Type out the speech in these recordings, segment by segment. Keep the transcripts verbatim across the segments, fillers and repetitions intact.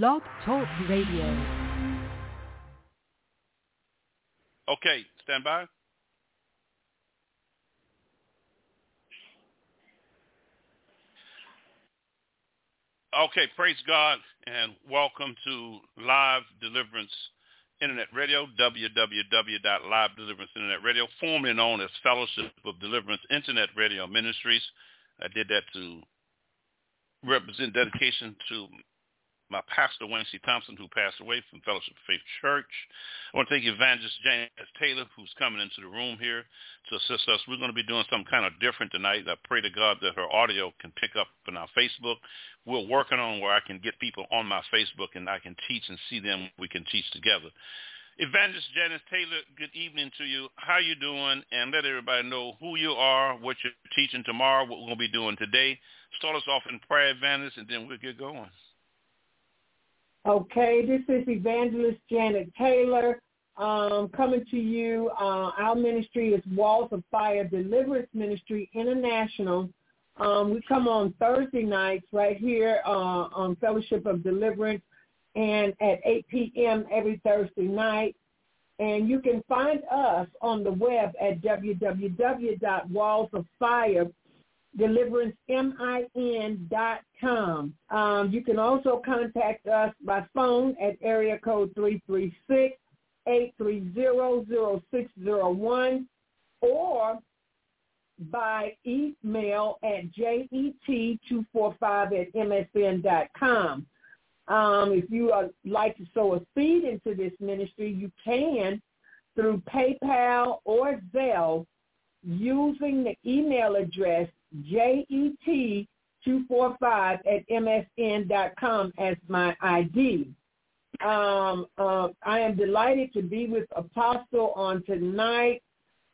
Blog Talk Radio. Okay, stand by. Okay, praise God and welcome to Live Deliverance Internet Radio, w w w dot live deliverance internet radio, formerly known as Fellowship of Deliverance Internet Radio Ministries. I did that to represent dedication to my pastor, Wency Thompson, who passed away from Fellowship of Faith Church. I want to thank Evangelist Janice Taylor, who's coming into the room here to assist us. We're going to be doing something kind of different tonight. I pray to God that her audio can pick up on our Facebook. We're working on where I can get people on my Facebook and I can teach and see them. We can teach together. Evangelist Janice Taylor, good evening to you. How you doing? And let everybody know who you are, what you're teaching tomorrow, what we're going to be doing today. Start us off in prayer, Evangelist, and then we'll get going. Okay, this is Evangelist Janet Taylor um, coming to you. Uh, our ministry is Walls of Fire Deliverance Ministry International. Um, we come on Thursday nights right here uh, on Fellowship of Deliverance and at eight p.m. every Thursday night. And you can find us on the web at w w w dot walls of fire dot com. deliverance min dot com. Um, you can also contact us by phone at area code three three six, eight three zero, zero six zero one or by email at j e t two four five at m s n dot com. Um, if you would like to sow a seed into this ministry, you can through PayPal or Zelle using the email address j e t two four five at m s n dot com as my I D. Um, uh, I am delighted to be with Apostle on tonight.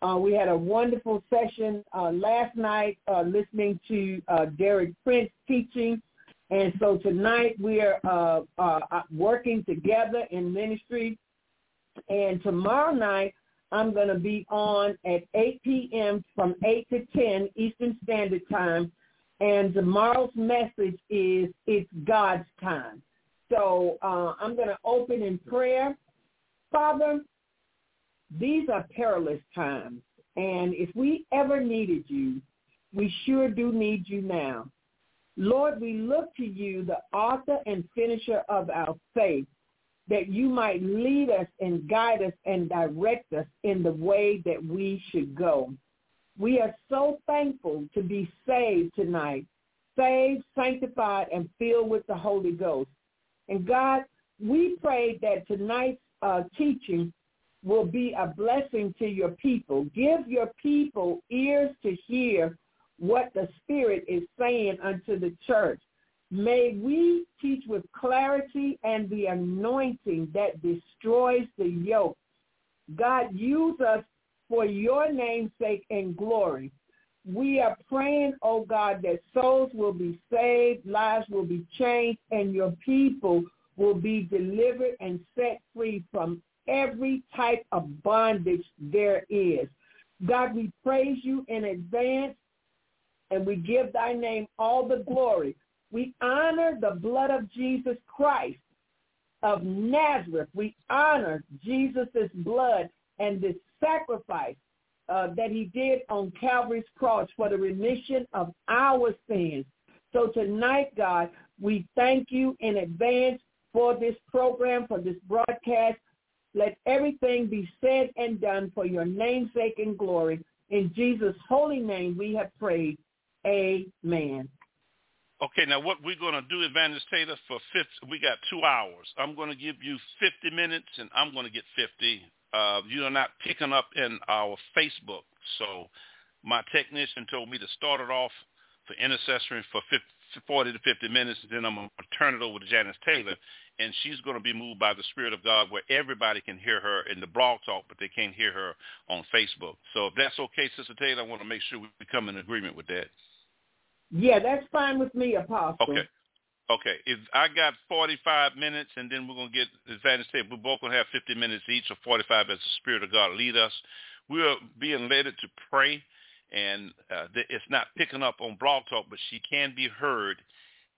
Uh, we had a wonderful session uh, last night uh, listening to uh, Derek Prince teaching. And so tonight we are uh, uh, working together in ministry. And tomorrow night, I'm going to be on at eight p.m. from eight to ten Eastern Standard Time. And tomorrow's message is, it's God's time. So uh, I'm going to open in prayer. Father, these are perilous times. And if we ever needed you, we sure do need you now. Lord, we look to you, the author and finisher of our faith, that you might lead us and guide us and direct us in the way that we should go. We are so thankful to be saved tonight, saved, sanctified, and filled with the Holy Ghost. And God, we pray that tonight's uh, teaching will be a blessing to your people. Give your people ears to hear what the Spirit is saying unto the church. May we teach with clarity and the anointing that destroys the yoke. God, use us for your name's sake and glory. We are praying, oh God, that souls will be saved, lives will be changed, and your people will be delivered and set free from every type of bondage there is. God, we praise you in advance, and we give thy name all the glory. We honor the blood of Jesus Christ of Nazareth. We honor Jesus' blood and this sacrifice uh, that he did on Calvary's cross for the remission of our sins. So tonight, God, we thank you in advance for this program, for this broadcast. Let everything be said and done for your name's sake and glory. In Jesus' holy name we have prayed. Amen. Okay, now what we're going to do, Evangelist Taylor, for fifty, we got two hours. I'm going to give you fifty minutes, and I'm going to get fifty. Uh, you are not picking up in our Facebook, so my technician told me to start it off for intercessory for forty to fifty minutes, and then I'm going to turn it over to Janice Taylor, and she's going to be moved by the Spirit of God where everybody can hear her in the blog talk, but they can't hear her on Facebook. So if that's okay, Sister Taylor, I want to make sure we come in agreement with that. Yeah, that's fine with me, Apostle. Okay. Okay. If I got forty-five minutes, and then we're going to get advantage tape. We're both going to have fifty minutes each, or forty-five as the Spirit of God lead us. We are being led to pray, and uh, it's not picking up on Blog Talk, but she can be heard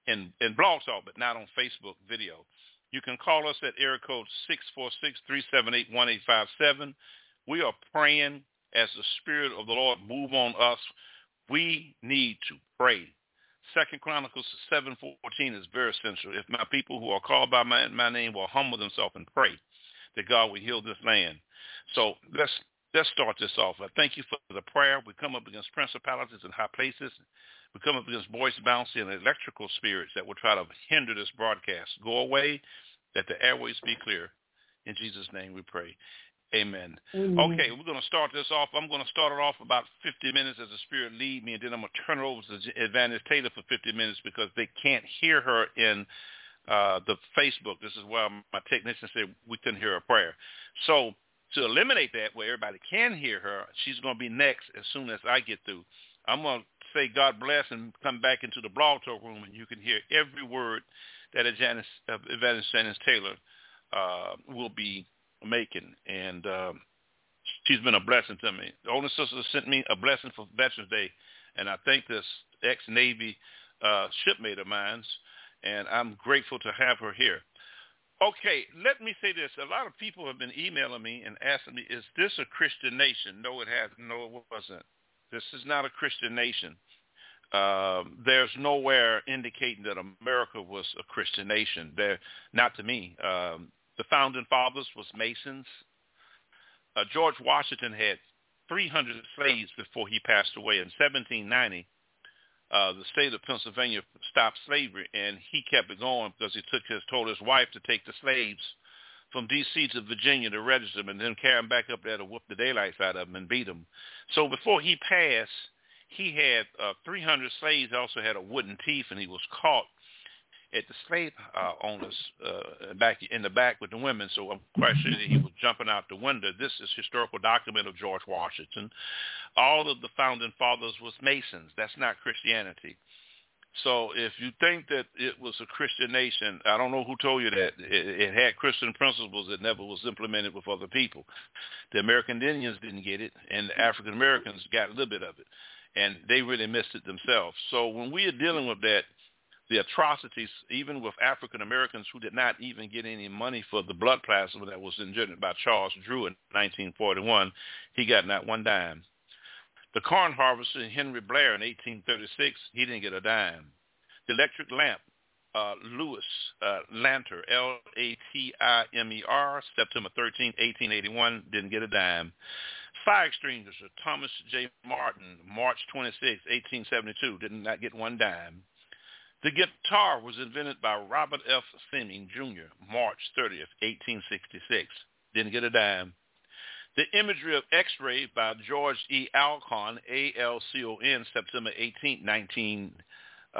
in, in Blog Talk, but not on Facebook video. You can call us at area code six four six, three seven eight, one eight five seven. We are praying as the Spirit of the Lord move on us. We need to pray. Second Chronicles seven fourteen is very central. If my people who are called by my, my name will humble themselves and pray, that God will heal this land. So let's let's start this off. I thank you for the prayer. We come up against principalities in high places. We come up against voice bouncing and electrical spirits that will try to hinder this broadcast. Go away, that the airways be clear. In Jesus' name we pray. Amen. Amen. Okay, we're going to start this off. I'm going to start it off about fifty minutes as the Spirit lead me, and then I'm going to turn it over to Janice Taylor for fifty minutes because they can't hear her in uh, the Facebook. This is where my technician said we couldn't hear her prayer. So to eliminate that where everybody can hear her, she's going to be next as soon as I get through. I'm going to say God bless and come back into the Blog Talk room, and you can hear every word that Janice, uh, Janice, Janice Taylor uh, will be making, and um, she's been a blessing to me. The older sister sent me a blessing for Veterans Day, and I thank this ex-Navy uh, shipmate of mine, and I'm grateful to have her here. Okay, let me say this. A lot of people have been emailing me and asking me, is this a Christian nation? No, it hasn't. No, it wasn't. This is not a Christian nation. Uh, there's nowhere indicating that America was a Christian nation. There, not to me. Um, The founding fathers was Masons. Uh, George Washington had three hundred slaves before he passed away. In seventeen ninety, uh, the state of Pennsylvania stopped slavery, and he kept it going because he took his, told his wife to take the slaves from D C to Virginia to register them and then carry them back up there to whoop the daylights out of them and beat them. So before he passed, he had uh, three hundred slaves. He also had a wooden teeth, and he was caught at the slave uh, owners uh, back in the back with the women. So I'm quite sure that he was jumping out the window. This is historical document of George Washington. All of the founding fathers was Masons. That's not Christianity. So if you think that it was a Christian nation, I don't know who told you that. It, it had Christian principles. It never was implemented with other people. The American Indians didn't get it, and the African Americans got a little bit of it, and they really missed it themselves. So when we are dealing with that, the atrocities, even with African Americans who did not even get any money for the blood plasma that was injected by Charles Drew in nineteen forty-one, he got not one dime. The corn harvester, Henry Blair, in eighteen thirty-six, he didn't get a dime. The electric lamp, uh, Lewis uh, Latimer, L A T I M E R, September thirteenth, eighteen eighty-one, didn't get a dime. Fire extinguisher, Thomas J. Martin, March twenty-sixth, eighteen seventy-two, did not get one dime. The guitar was invented by Robert F. Simming, Junior, March thirtieth, eighteen sixty-six. Didn't get a dime. The imagery of X-ray by George E. Alcorn, A L C O N, September eighteenth, nineteen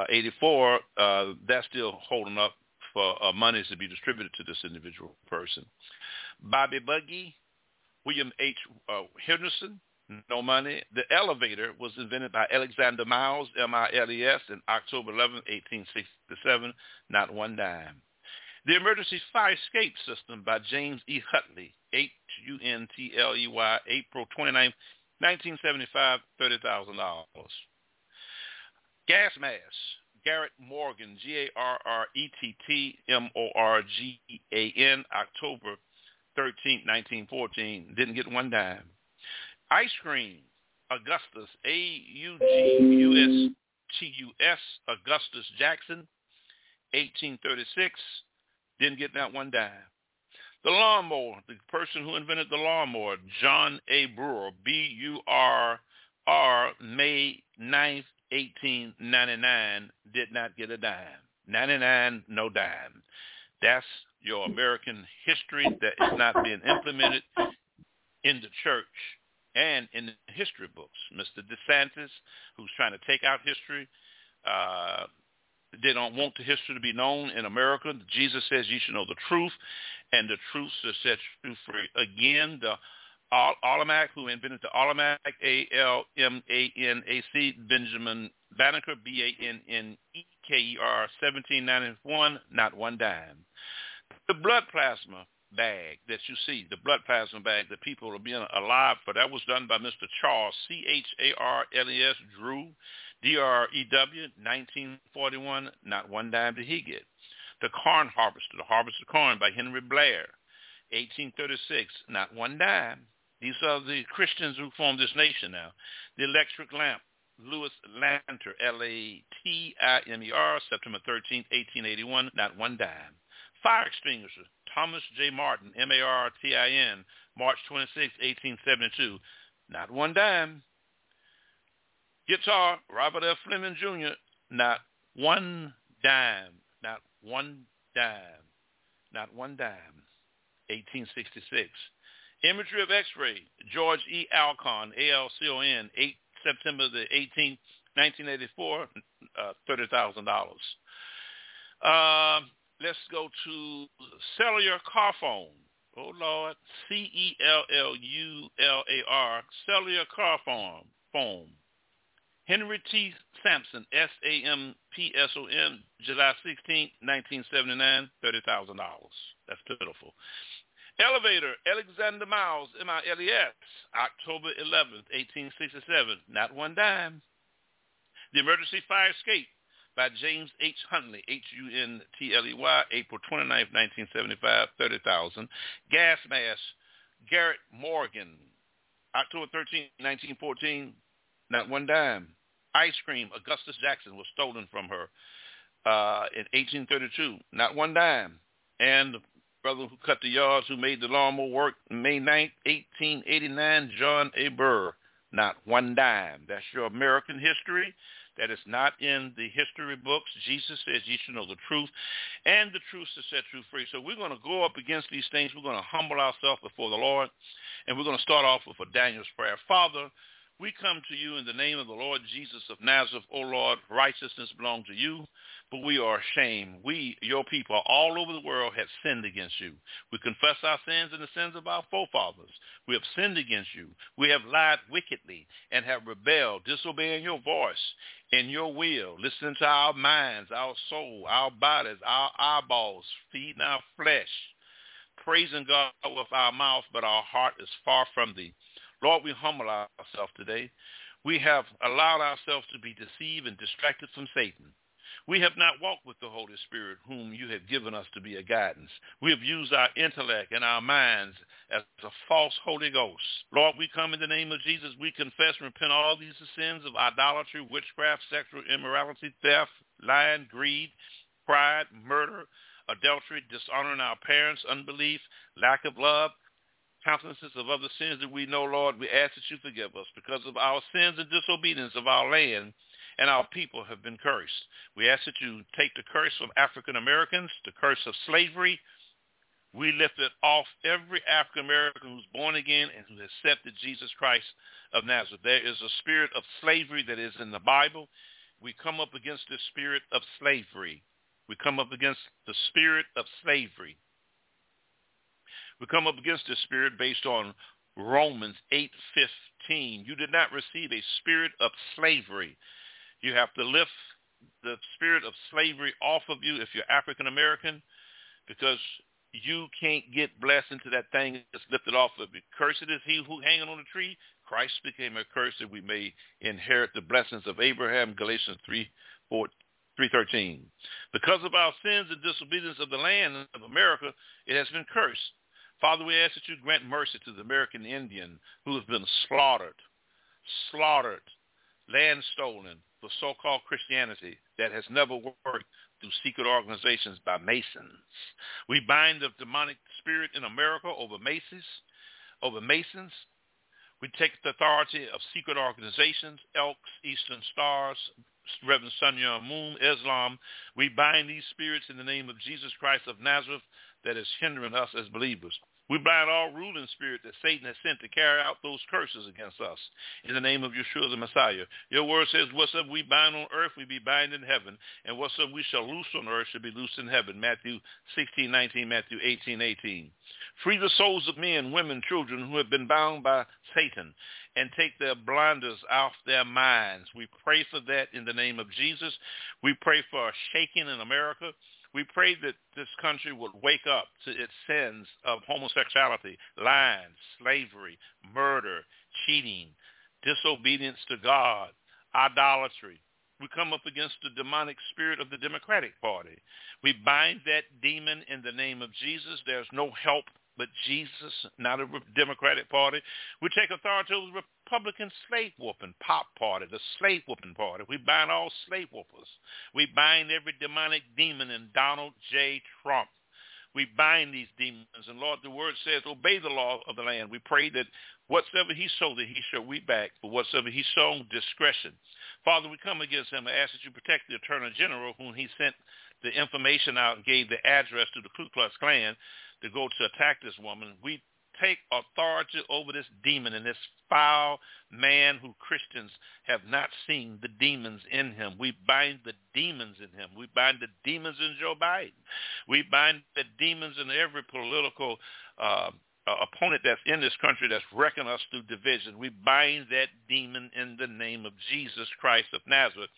eighty-four. Uh, that's still holding up for uh, monies to be distributed to this individual person. Bobby Buggy, William H. Uh, Henderson. No money. The elevator was invented by Alexander Miles, M I L E S, on October eleventh, eighteen sixty-seven. Not one dime. The emergency fire escape system by James E. Huntley, H U N T L E Y, April twenty-ninth, nineteen seventy-five, thirty thousand dollars. Gas mask, Garrett Morgan, G A R R E T T M O R G A N, October thirteenth, nineteen fourteen. Didn't get one dime. Ice cream, Augustus, A U G U S T U S, Augustus Jackson, eighteen thirty-six, didn't get that one dime. The lawnmower, the person who invented the lawnmower, John A. Burr, B U R R, May ninth, eighteen ninety-nine, did not get a dime. ninety-nine, no dime. That's your American history that is not being implemented in the church. And in the history books, Mister DeSantis, who's trying to take out history, uh, they don't want the history to be known in America. Jesus says you should know the truth, and the truth shall set you free. Again, the Almanac, who invented the Almanac, A L M A N A C, Benjamin Banneker, B A N N E K E R, seventeen ninety-one, not one dime. The blood plasma bag that you see, the blood plasma bag that people are being alive for, that was done by Mister Charles, C H A R L E S, Drew, D R E W, nineteen forty-one, not one dime did he get. The Corn Harvester, The Harvest of Corn by Henry Blair, eighteen thirty-six, not one dime. These are the Christians who formed this nation now. The Electric Lamp, Lewis Latimer, L A T I M E R, September thirteenth, eighteen eighty-one, not one dime. Fire Extinguisher, Thomas J. Martin, M A R T I N, March twenty-sixth, eighteen seventy-two, not one dime. Guitar, Robert F. Fleming, Junior, not one dime, not one dime, not one dime, eighteen sixty-six. Imagery of X-Ray, George E. Alcorn, A L C O N, eight, September the eighteenth, nineteen eighty-four, uh, thirty thousand dollars. Uh, let's go to Cellular Car Phone. Oh, Lord, C E L L U L A R, Cellular Car Phone. Phone. Henry T. Sampson, S A M P S O N, July sixteenth, nineteen seventy-nine, thirty thousand dollars. That's pitiful. Elevator, Alexander Miles, M I L E S, October eleventh, eighteen sixty-seven, not one dime. The Emergency Fire Escape by James H. Huntley, H U N T L E Y, April twenty-ninth, nineteen seventy-five, thirty thousand dollars. Gas Mask, Garrett Morgan, October thirteenth, nineteen fourteen, not one dime. Ice cream, Augustus Jackson, was stolen from her uh, in eighteen thirty-two, not one dime. And the brother who cut the yards, who made the lawnmower work, May ninth, eighteen eighty-nine, John A. Burr, not one dime. That's your American history. That is not in the history books. Jesus says you should know the truth, and the truth shall set you free. So we're going to go up against these things. We're going to humble ourselves before the Lord, and we're going to start off with a Daniel's prayer. Father, we come to you in the name of the Lord Jesus of Nazareth. O Lord, righteousness belongs to you, but we are ashamed. We, your people, all over the world have sinned against you. We confess our sins and the sins of our forefathers. We have sinned against you. We have lied wickedly and have rebelled, disobeying your voice and your will, listening to our minds, our soul, our bodies, our eyeballs, feeding our flesh, praising God with our mouth, but our heart is far from thee. Lord, we humble ourselves today. We have allowed ourselves to be deceived and distracted from Satan. We have not walked with the Holy Spirit, whom you have given us to be a guidance. We have used our intellect and our minds as a false Holy Ghost. Lord, we come in the name of Jesus. We confess and repent all these sins of idolatry, witchcraft, sexual immorality, theft, lying, greed, pride, murder, adultery, dishonoring our parents, unbelief, lack of love, countless of other sins that we know, Lord. We ask that you forgive us because of our sins and disobedience of our land and our people have been cursed. We ask that you take the curse of African Americans, the curse of slavery. We lift it off every African American who's born again and who has accepted Jesus Christ of Nazareth. There is a spirit of slavery that is in the Bible. We come up against the spirit of slavery. We come up against the spirit of slavery. We come up against this spirit based on Romans eight fifteen. You did not receive a spirit of slavery. You have to lift the spirit of slavery off of you if you're African American, because you can't get blessed into that thing that's lifted off of you. Cursed is he who hanging on the tree. Christ became a curse that we may inherit the blessings of Abraham, Galatians three fourteen. three thirteen. Because of our sins and disobedience of the land of America, it has been cursed. Father, we ask that you grant mercy to the American Indian who has been slaughtered, slaughtered, land stolen for so-called Christianity that has never worked through secret organizations by Masons. We bind the demonic spirit in America over Macy's, over Masons. We take the authority of secret organizations, Elks, Eastern Stars, Reverend Sun Ra Moon, Islam. We bind these spirits in the name of Jesus Christ of Nazareth that is hindering us as believers. We bind all ruling spirit that Satan has sent to carry out those curses against us in the name of Yeshua the Messiah. Your word says, whatsoever we bind on earth, we be bound in heaven, and whatsoever we shall loose on earth shall be loosed in heaven. Matthew sixteen nineteen, Matthew eighteen eighteen. Free the souls of men, women, children who have been bound by Satan, and take their blinders off their minds. We pray for that in the name of Jesus. We pray for a shaking in America. We pray that this country would wake up to its sins of homosexuality, lying, slavery, murder, cheating, disobedience to God, idolatry, we come up against the demonic spirit of the Democratic Party. We bind that demon in the name of Jesus. There's no help but Jesus, not a Democratic Party. We take authority over the Republican slave whooping pop party, the slave whooping party. We bind all slave whoopers. We bind every demonic demon in Donald J. Trump. We bind these demons. And Lord, the word says, obey the law of the land. We pray that whatsoever he sowed, that he shall reap back. But whatsoever he sown, discretion. Father, we come against him and ask that you protect the Attorney General whom he sent the information out and gave the address to the Ku Klux Klan to go to attack this woman. We take authority over this demon and this foul man who Christians have not seen, the demons in him. We bind the demons in him. We bind the demons in Joe Biden. We bind the demons in every political uh, uh, opponent that's in this country that's wrecking us through division. We bind that demon in the name of Jesus Christ of Nazareth.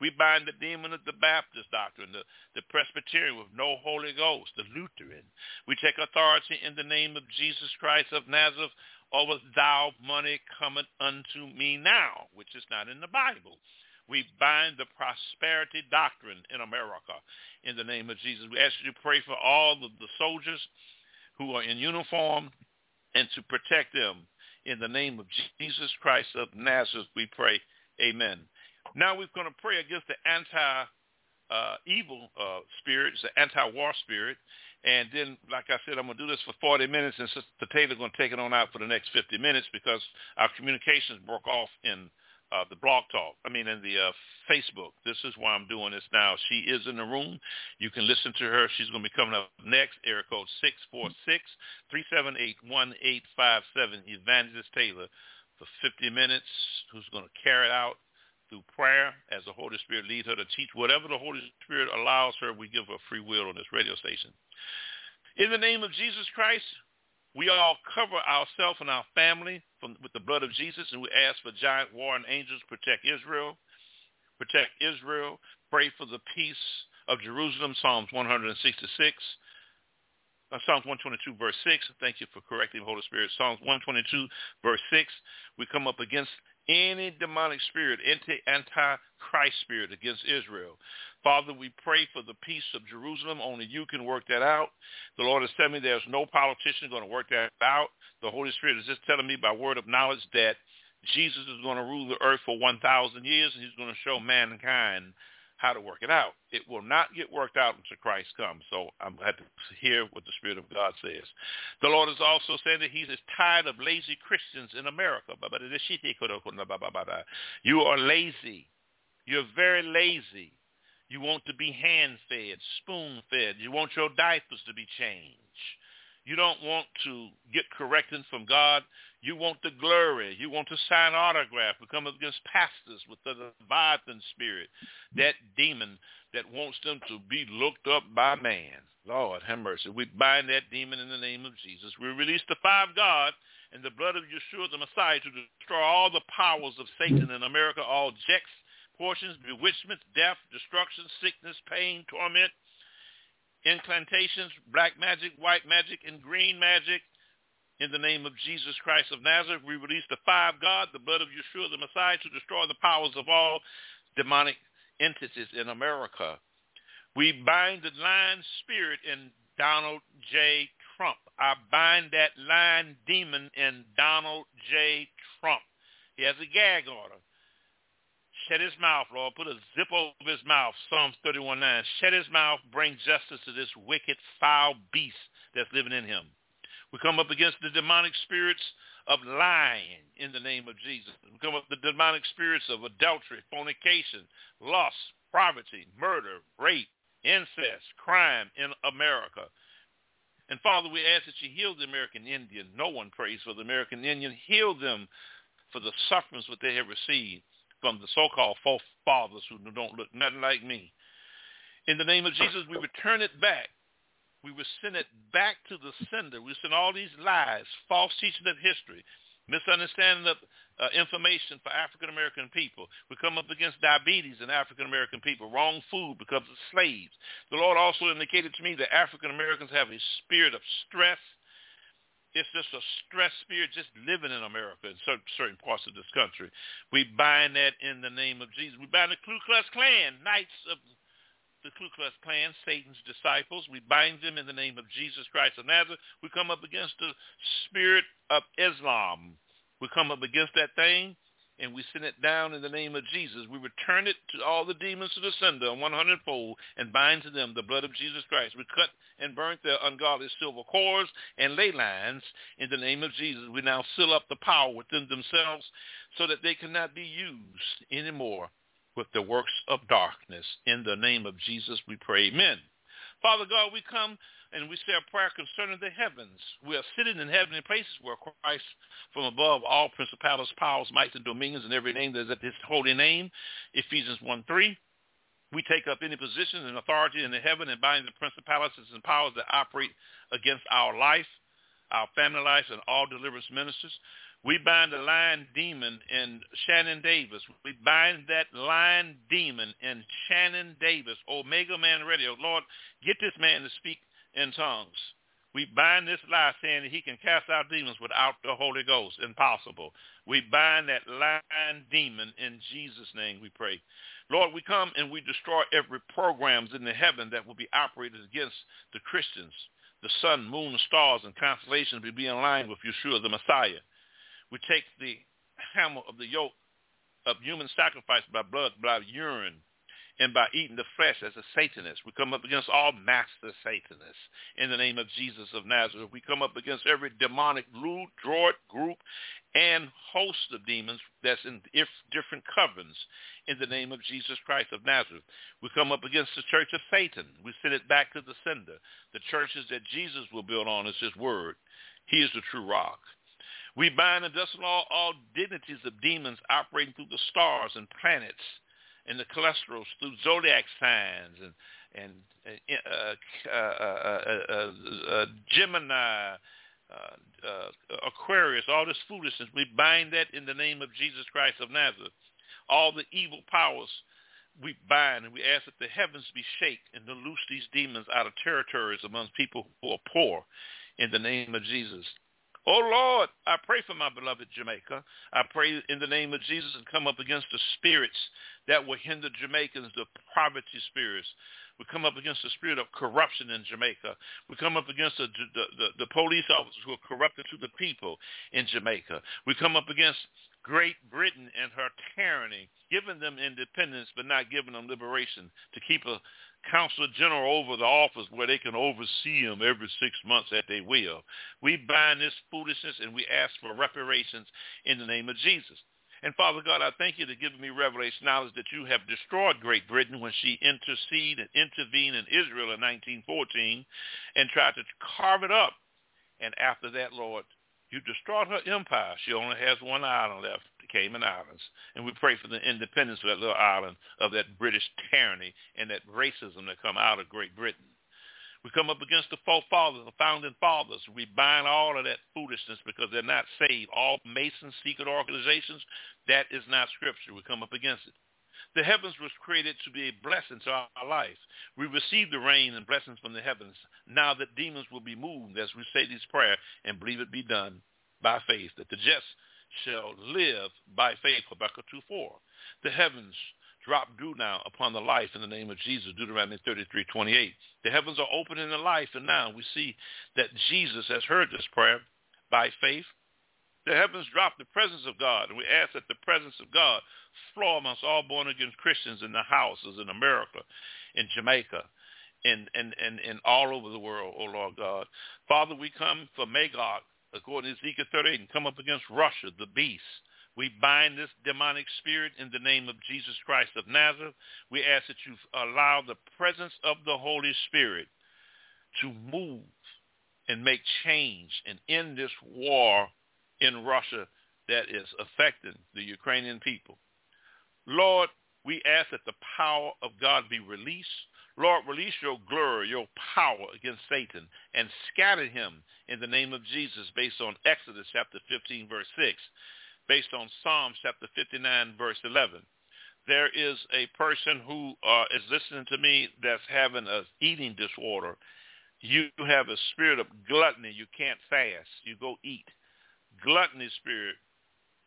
We bind the demon of the Baptist doctrine, the, the Presbyterian with no Holy Ghost, the Lutheran. We take authority in the name of Jesus Christ of Nazareth over thou money cometh unto me now, which is not in the Bible. We bind the prosperity doctrine in America in the name of Jesus. We ask you to pray for all of the soldiers who are in uniform and to protect them. In the name of Jesus Christ of Nazareth, we pray. Amen. Now we're going to pray against the anti-evil uh, uh, spirit, the anti-war spirit. And then, like I said, I'm going to do this for forty minutes, and Sister Taylor's going to take it on out for the next fifty minutes because our communications broke off in uh, the blog talk, I mean in the uh, Facebook. This is why I'm doing this now. She is in the room. You can listen to her. She's going to be coming up next. Area code six four six, three seven eight, one eight five seven, Evangelist Taylor, for fifty minutes, who's going to carry it out through prayer as the Holy Spirit leads her to teach. Whatever the Holy Spirit allows her, we give her free will on this radio station. In the name of Jesus Christ, we all cover ourselves and our family from, with the blood of Jesus, and we ask for giant warring angels to protect Israel. Protect Israel. Pray for the peace of Jerusalem, Psalms one sixty-six. Psalms one twenty-two, verse six. Thank you for correcting the Holy Spirit. Psalms one twenty-two, verse six. We come up against any demonic spirit, anti anti-Christ spirit against Israel. Father, we pray for the peace of Jerusalem. Only you can work that out. The Lord is telling me there's no politician going to work that out. The Holy Spirit is just telling me by word of knowledge that Jesus is going to rule the earth for one thousand years, and he's going to show mankind how to work it out. It will not get worked out until Christ comes. So I'm glad to hear what the Spirit of God says. The Lord has also said that he is tired of lazy Christians in America. You are lazy. You're very lazy. You want to be hand-fed, spoon-fed. You want your diapers to be changed. You don't want to get correcting from God. You want the glory. You want to sign autograph. We come up against pastors with the Leviathan spirit, that demon that wants them to be looked up by man. Lord, have mercy. We bind that demon in the name of Jesus. We release the fire of God and the blood of Yeshua the Messiah to destroy all the powers of Satan in America, all jects, portions, bewitchments, death, destruction, sickness, pain, torment, incantations, black magic, white magic, and green magic. In the name of Jesus Christ of Nazareth, we release the fire of God, the blood of Yeshua, the Messiah, to destroy the powers of all demonic entities in America. We bind the lying spirit in Donald J. Trump. I bind that lying demon in Donald J. Trump. He has a gag order. Shut his mouth, Lord. Put a zip over his mouth. Psalms thirty-one nine. Shut his mouth. Bring justice to this wicked, foul beast that's living in him. We come up against the demonic spirits of lying in the name of Jesus. We come up with the demonic spirits of adultery, fornication, lust, poverty, murder, rape, incest, crime in America. And, Father, we ask that you heal the American Indian. No one prays for the American Indian. Heal them for the sufferings that they have received from the so-called false fathers who don't look nothing like me. In the name of Jesus, we return it back. We will send it back to the sender. We send all these lies, false teaching of history, misunderstanding of uh, information for African-American people. We come up against diabetes in African-American people, wrong food because of slaves. The Lord also indicated to me that African-Americans have a spirit of stress It's just a stress spirit just living in America in certain parts of this country. We bind that in the name of Jesus. We bind the Ku Klux Klan, Knights of the Ku Klux Klan, Satan's disciples. We bind them in the name of Jesus Christ of Nazareth. We come up against the spirit of Islam. We come up against that thing, and we send it down in the name of Jesus. We return it to all the demons to the sender on one hundred fold and bind to them the blood of Jesus Christ. We cut and burn their ungodly silver cords and ley lines in the name of Jesus. We now seal up the power within themselves so that they cannot be used anymore with the works of darkness. In the name of Jesus, we pray. Amen. Father God, we come and we say a prayer concerning the heavens. We are sitting in heavenly places where Christ from above all principalities, powers, mights, and dominions, and every name that is at his holy name, Ephesians one three. We take up any position and authority in the heaven and bind the principalities and powers that operate against our life, our family life, and all deliverance ministers. We bind the lying demon in Shannon Davis. We bind that lying demon in Shannon Davis, Omega Man Radio. Lord, get this man to speak in tongues. We bind this lie saying that he can cast out demons without the Holy Ghost. Impossible. We bind that lying demon in Jesus' name, we pray. Lord, we come and we destroy every programs in the heaven that will be operated against the Christians. The sun, moon, stars, and constellations will be in line with Yeshua, the Messiah. We take the hammer of the yoke of human sacrifice by blood, by urine, and by eating the flesh as a Satanist. We come up against all master Satanists in the name of Jesus of Nazareth. We come up against every demonic lewd, droid, group, and host of demons that's in different covens in the name of Jesus Christ of Nazareth. We come up against the church of Satan. We send it back to the sender. The churches that Jesus will build on is his word. He is the true rock. We bind and dust all, all dignities of demons operating through the stars and planets and the cholesterols through zodiac signs and and uh, uh, uh, uh, uh, uh, Gemini, uh, uh, Aquarius, all this foolishness. We bind that in the name of Jesus Christ of Nazareth. All the evil powers we bind, and we ask that the heavens be shake and to loose these demons out of territories amongst people who are poor in the name of Jesus. Oh, Lord, I pray for my beloved Jamaica. I pray in the name of Jesus and come up against the spirits that will hinder Jamaicans, the poverty spirits. We come up against the spirit of corruption in Jamaica. We come up against the, the, the, the police officers who are corrupted to the people in Jamaica. We come up against Great Britain and her tyranny, giving them independence but not giving them liberation, to keep a Counselor General over the office where they can oversee them every six months at their will. We bind this foolishness and we ask for reparations in the name of Jesus. And Father God, I thank you to give me revelation knowledge that you have destroyed Great Britain when she interceded and intervened in Israel in nineteen fourteen and tried to carve it up. And after that, Lord, you destroyed her empire. She only has one island left, the Cayman Islands. And we pray for the independence of that little island, of that British tyranny and that racism that come out of Great Britain. We come up against the forefathers, the founding fathers. We bind all of that foolishness because they're not saved. All Mason secret organizations, that is not scripture. We come up against it. The heavens was created to be a blessing to our life. We receive the rain and blessings from the heavens. Now that demons will be moved as we say this prayer and believe it be done by faith, that the just shall live by faith, Habakkuk two four. The heavens drop dew now upon the life in the name of Jesus, Deuteronomy thirty-three twenty-eight. The heavens are open in the life, and now we see that Jesus has heard this prayer by faith. The heavens drop the presence of God, and we ask that the presence of God flow amongst all born-again Christians in the houses in America, in Jamaica, and and, and, and all over the world, oh Lord God. Father, we come for Magog, according to Ezekiel thirty-eight, and come up against Russia, the beast. We bind this demonic spirit in the name of Jesus Christ of Nazareth. We ask that you allow the presence of the Holy Spirit to move and make change and end this war in Russia that is affecting the Ukrainian people. Lord, we ask that the power of God be released. Lord, release your glory, your power against Satan, and scatter him in the name of Jesus based on Exodus chapter fifteen, verse six, based on Psalms chapter fifty-nine, verse eleven. There is a person who uh, is listening to me that's having an eating disorder. You have a spirit of gluttony. You can't fast. You go eat. Gluttony spirit.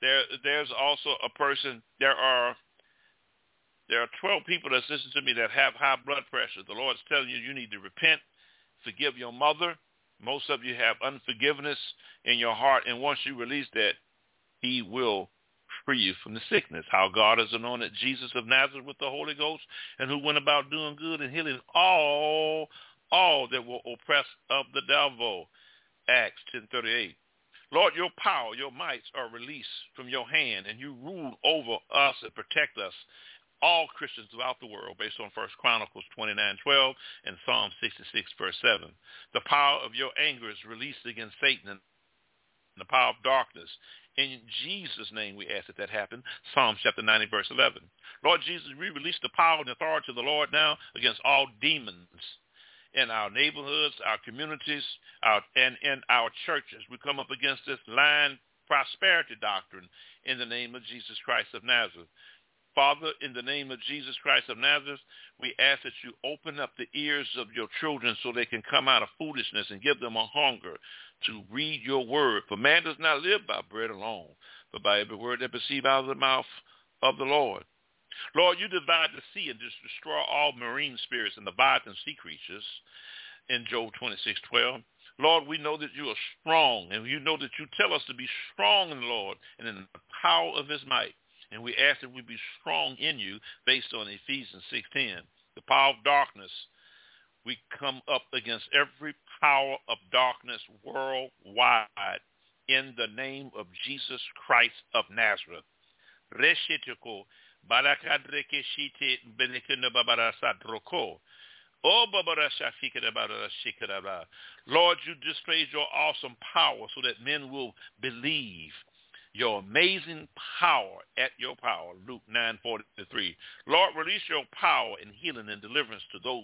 There, there's also a person, there are there are twelve people that's listening to me that have high blood pressure. The Lord's telling you you need to repent, forgive your mother. Most of you have unforgiveness in your heart, and once you release that, he will free you from the sickness. How God has anointed Jesus of Nazareth with the Holy Ghost, and who went about doing good and healing all, all that were oppressed of the devil. Acts ten thirty-eight. Lord, your power, your mights are released from your hand, and you rule over us and protect us, all Christians throughout the world, based on First Chronicles twenty-nine twelve and Psalm sixty-six, verse seven. The power of your anger is released against Satan and the power of darkness. In Jesus' name we ask that that happen. Psalm chapter ninety, verse eleven. Lord Jesus, we release the power and authority of the Lord now against all demons in our neighborhoods, our communities, our, and in our churches. We come up against this lying prosperity doctrine in the name of Jesus Christ of Nazareth. Father, in the name of Jesus Christ of Nazareth, we ask that you open up the ears of your children so they can come out of foolishness and give them a hunger to read your word. For man does not live by bread alone, but by every word that proceeds out of the mouth of the Lord. Lord, you divide the sea and just destroy all marine spirits and leviathan sea creatures in Job twenty-six twelve. Lord, we know that you are strong, and you know that you tell us to be strong in the Lord and in the power of his might. And we ask that we be strong in you based on Ephesians six ten. The power of darkness. We come up against every power of darkness worldwide in the name of Jesus Christ of Nazareth. Reshitiko. Lord, you displayed your awesome power so that men will believe your amazing power at your power, Luke nine forty-three. Lord, release your power in healing and deliverance to those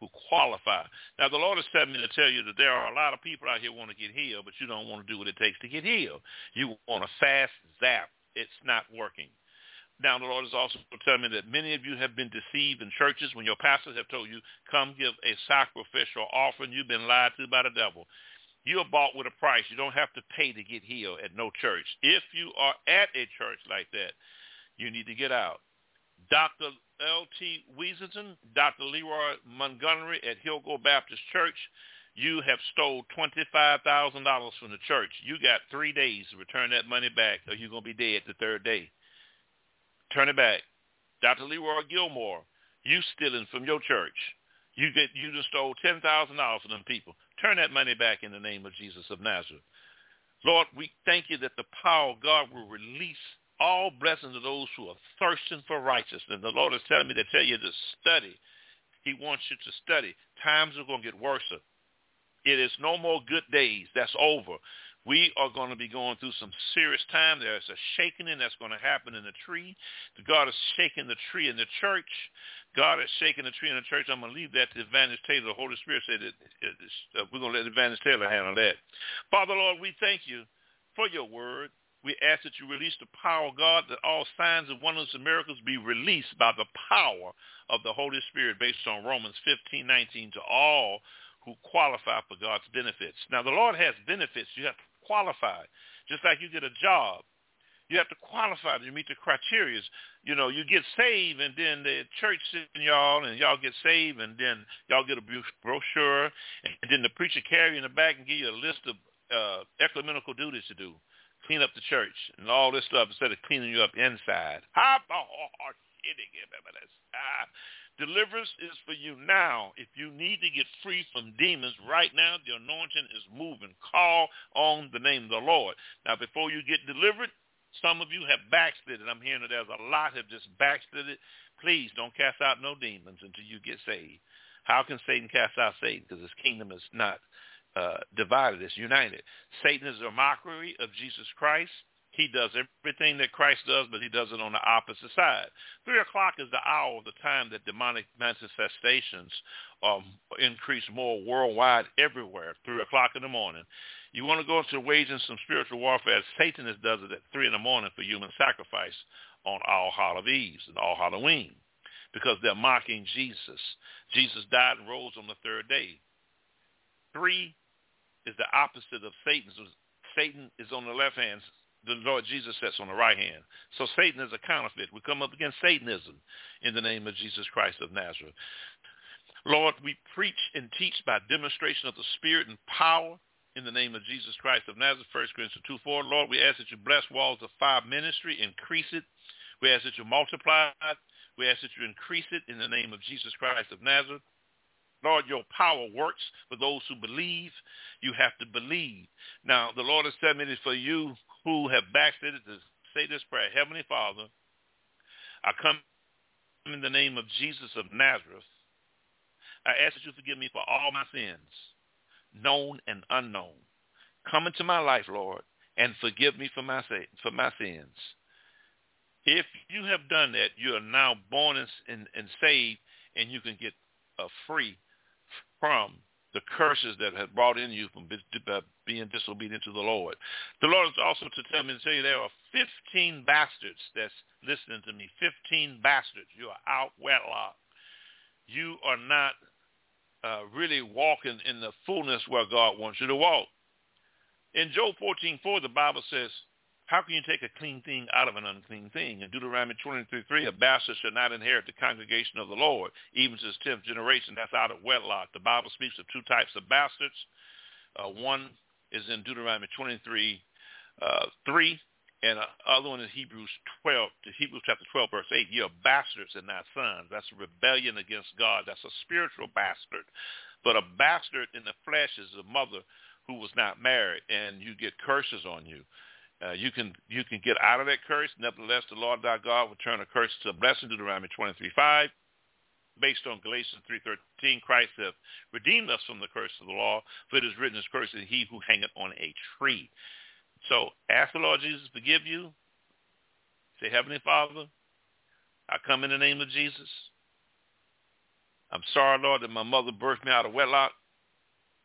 who qualify. Now, the Lord has sent me to tell you that there are a lot of people out here who want to get healed, but you don't want to do what it takes to get healed. You want a fast zap. It's not working. Now, the Lord is also telling me that many of you have been deceived in churches when your pastors have told you, come give a sacrificial offering. You've been lied to by the devil. You are bought with a price. You don't have to pay to get healed at no church. If you are at a church like that, you need to get out. Doctor L T Weaselton, Doctor Leroy Montgomery at Hillgo Baptist Church, you have stole twenty-five thousand dollars from the church. You got three days to return that money back, or you're going to be dead the third day. Turn it back. Doctor Leroy Gilmore, you stealing from your church. You get you just stole ten thousand dollars from them people. Turn that money back in the name of Jesus of Nazareth. Lord, we thank you that the power of God will release all blessings to those who are thirsting for righteousness. And the Lord is telling me to tell you to study. He wants you to study. Times are going to get worse. It is no more good days. That's over. We are going to be going through some serious time. There's a shaking that's going to happen in the tree. God is shaking the tree in the church. God is shaking the tree in the church. I'm going to leave that to Janice Taylor. The Holy Spirit said that we're going to let Janice Taylor handle that. Father, Lord, we thank you for your word. We ask that you release the power of God, that all signs and wonders and miracles be released by the power of the Holy Spirit based on Romans fifteen nineteen to all who qualify for God's benefits. Now, the Lord has benefits. You have to qualify. Just like you get a job, you have to qualify to meet the criteria. You know, you get saved, and then the church sitting y'all, and y'all get saved, and then y'all get a brochure, and then the preacher carry in the back and give you a list of uh, ecumenical duties to do, clean up the church and all this stuff instead of cleaning you up inside. How hard it is, ah. Deliverance is for you now. If you need to get free from demons right now, the anointing is moving. Call on the name of the Lord. Now, before you get delivered, some of you have backslidden. I'm hearing that there's a lot have just backslidden. Please don't cast out no demons until you get saved. How can Satan cast out Satan? Because his kingdom is not uh, divided. It's united. Satan is a mockery of Jesus Christ. He does everything that Christ does, but he does it on the opposite side. Three o'clock is the hour of the time that demonic manifestations um, increase more worldwide everywhere, three o'clock in the morning. You want to go into waging some spiritual warfare. Satan is, does it at three in the morning for human sacrifice on All Hallows Eve and All Halloween because they're mocking Jesus. Jesus died and rose on the third day. Three is the opposite of Satan. So Satan is on the left hand. The Lord Jesus sits on the right hand. So Satan is a counterfeit. We come up against Satanism in the name of Jesus Christ of Nazareth. Lord, we preach and teach by demonstration of the Spirit and power in the name of Jesus Christ of Nazareth, First Corinthians two four. Lord, we ask that you bless Walls of Fire ministry, increase it. We ask that you multiply it. We ask that you increase it in the name of Jesus Christ of Nazareth. Lord, your power works for those who believe. You have to believe. Now, the Lord has said, it is for you who have backslidden to say this prayer. Heavenly Father, I come in the name of Jesus of Nazareth. I ask that you forgive me for all my sins, known and unknown. Come into my life, Lord, and forgive me for my for my sins. If you have done that, you are now born and, and, and saved, and you can get uh, free from the curses that have brought in you from being disobedient to the Lord. The Lord is also to tell me to tell you there are fifteen bastards that's listening to me. fifteen bastards. You are out wedlock. You are not uh, really walking in the fullness where God wants you to walk. In Job fourteen four, the Bible says, how can you take a clean thing out of an unclean thing? In Deuteronomy twenty-three three, a bastard shall not inherit the congregation of the Lord, even to his tenth generation. That's out of wedlock. The Bible speaks of two types of bastards. Uh, one is in Deuteronomy twenty-three three, uh, three, and the other one is Hebrews twelve, Hebrews chapter twelve, verse eight. You're bastards and not sons. That's a rebellion against God. That's a spiritual bastard. But a bastard in the flesh is a mother who was not married, and you get curses on you. Uh, you can you can get out of that curse. Nevertheless, the Lord thy God will turn a curse to a blessing, Deuteronomy twenty-three five. Based on Galatians three thirteen, Christ hath redeemed us from the curse of the law, for it is written, is cursed is he who hangeth on a tree. So ask the Lord Jesus to forgive you. Say, Heavenly Father, I come in the name of Jesus. I'm sorry, Lord, that my mother birthed me out of wedlock.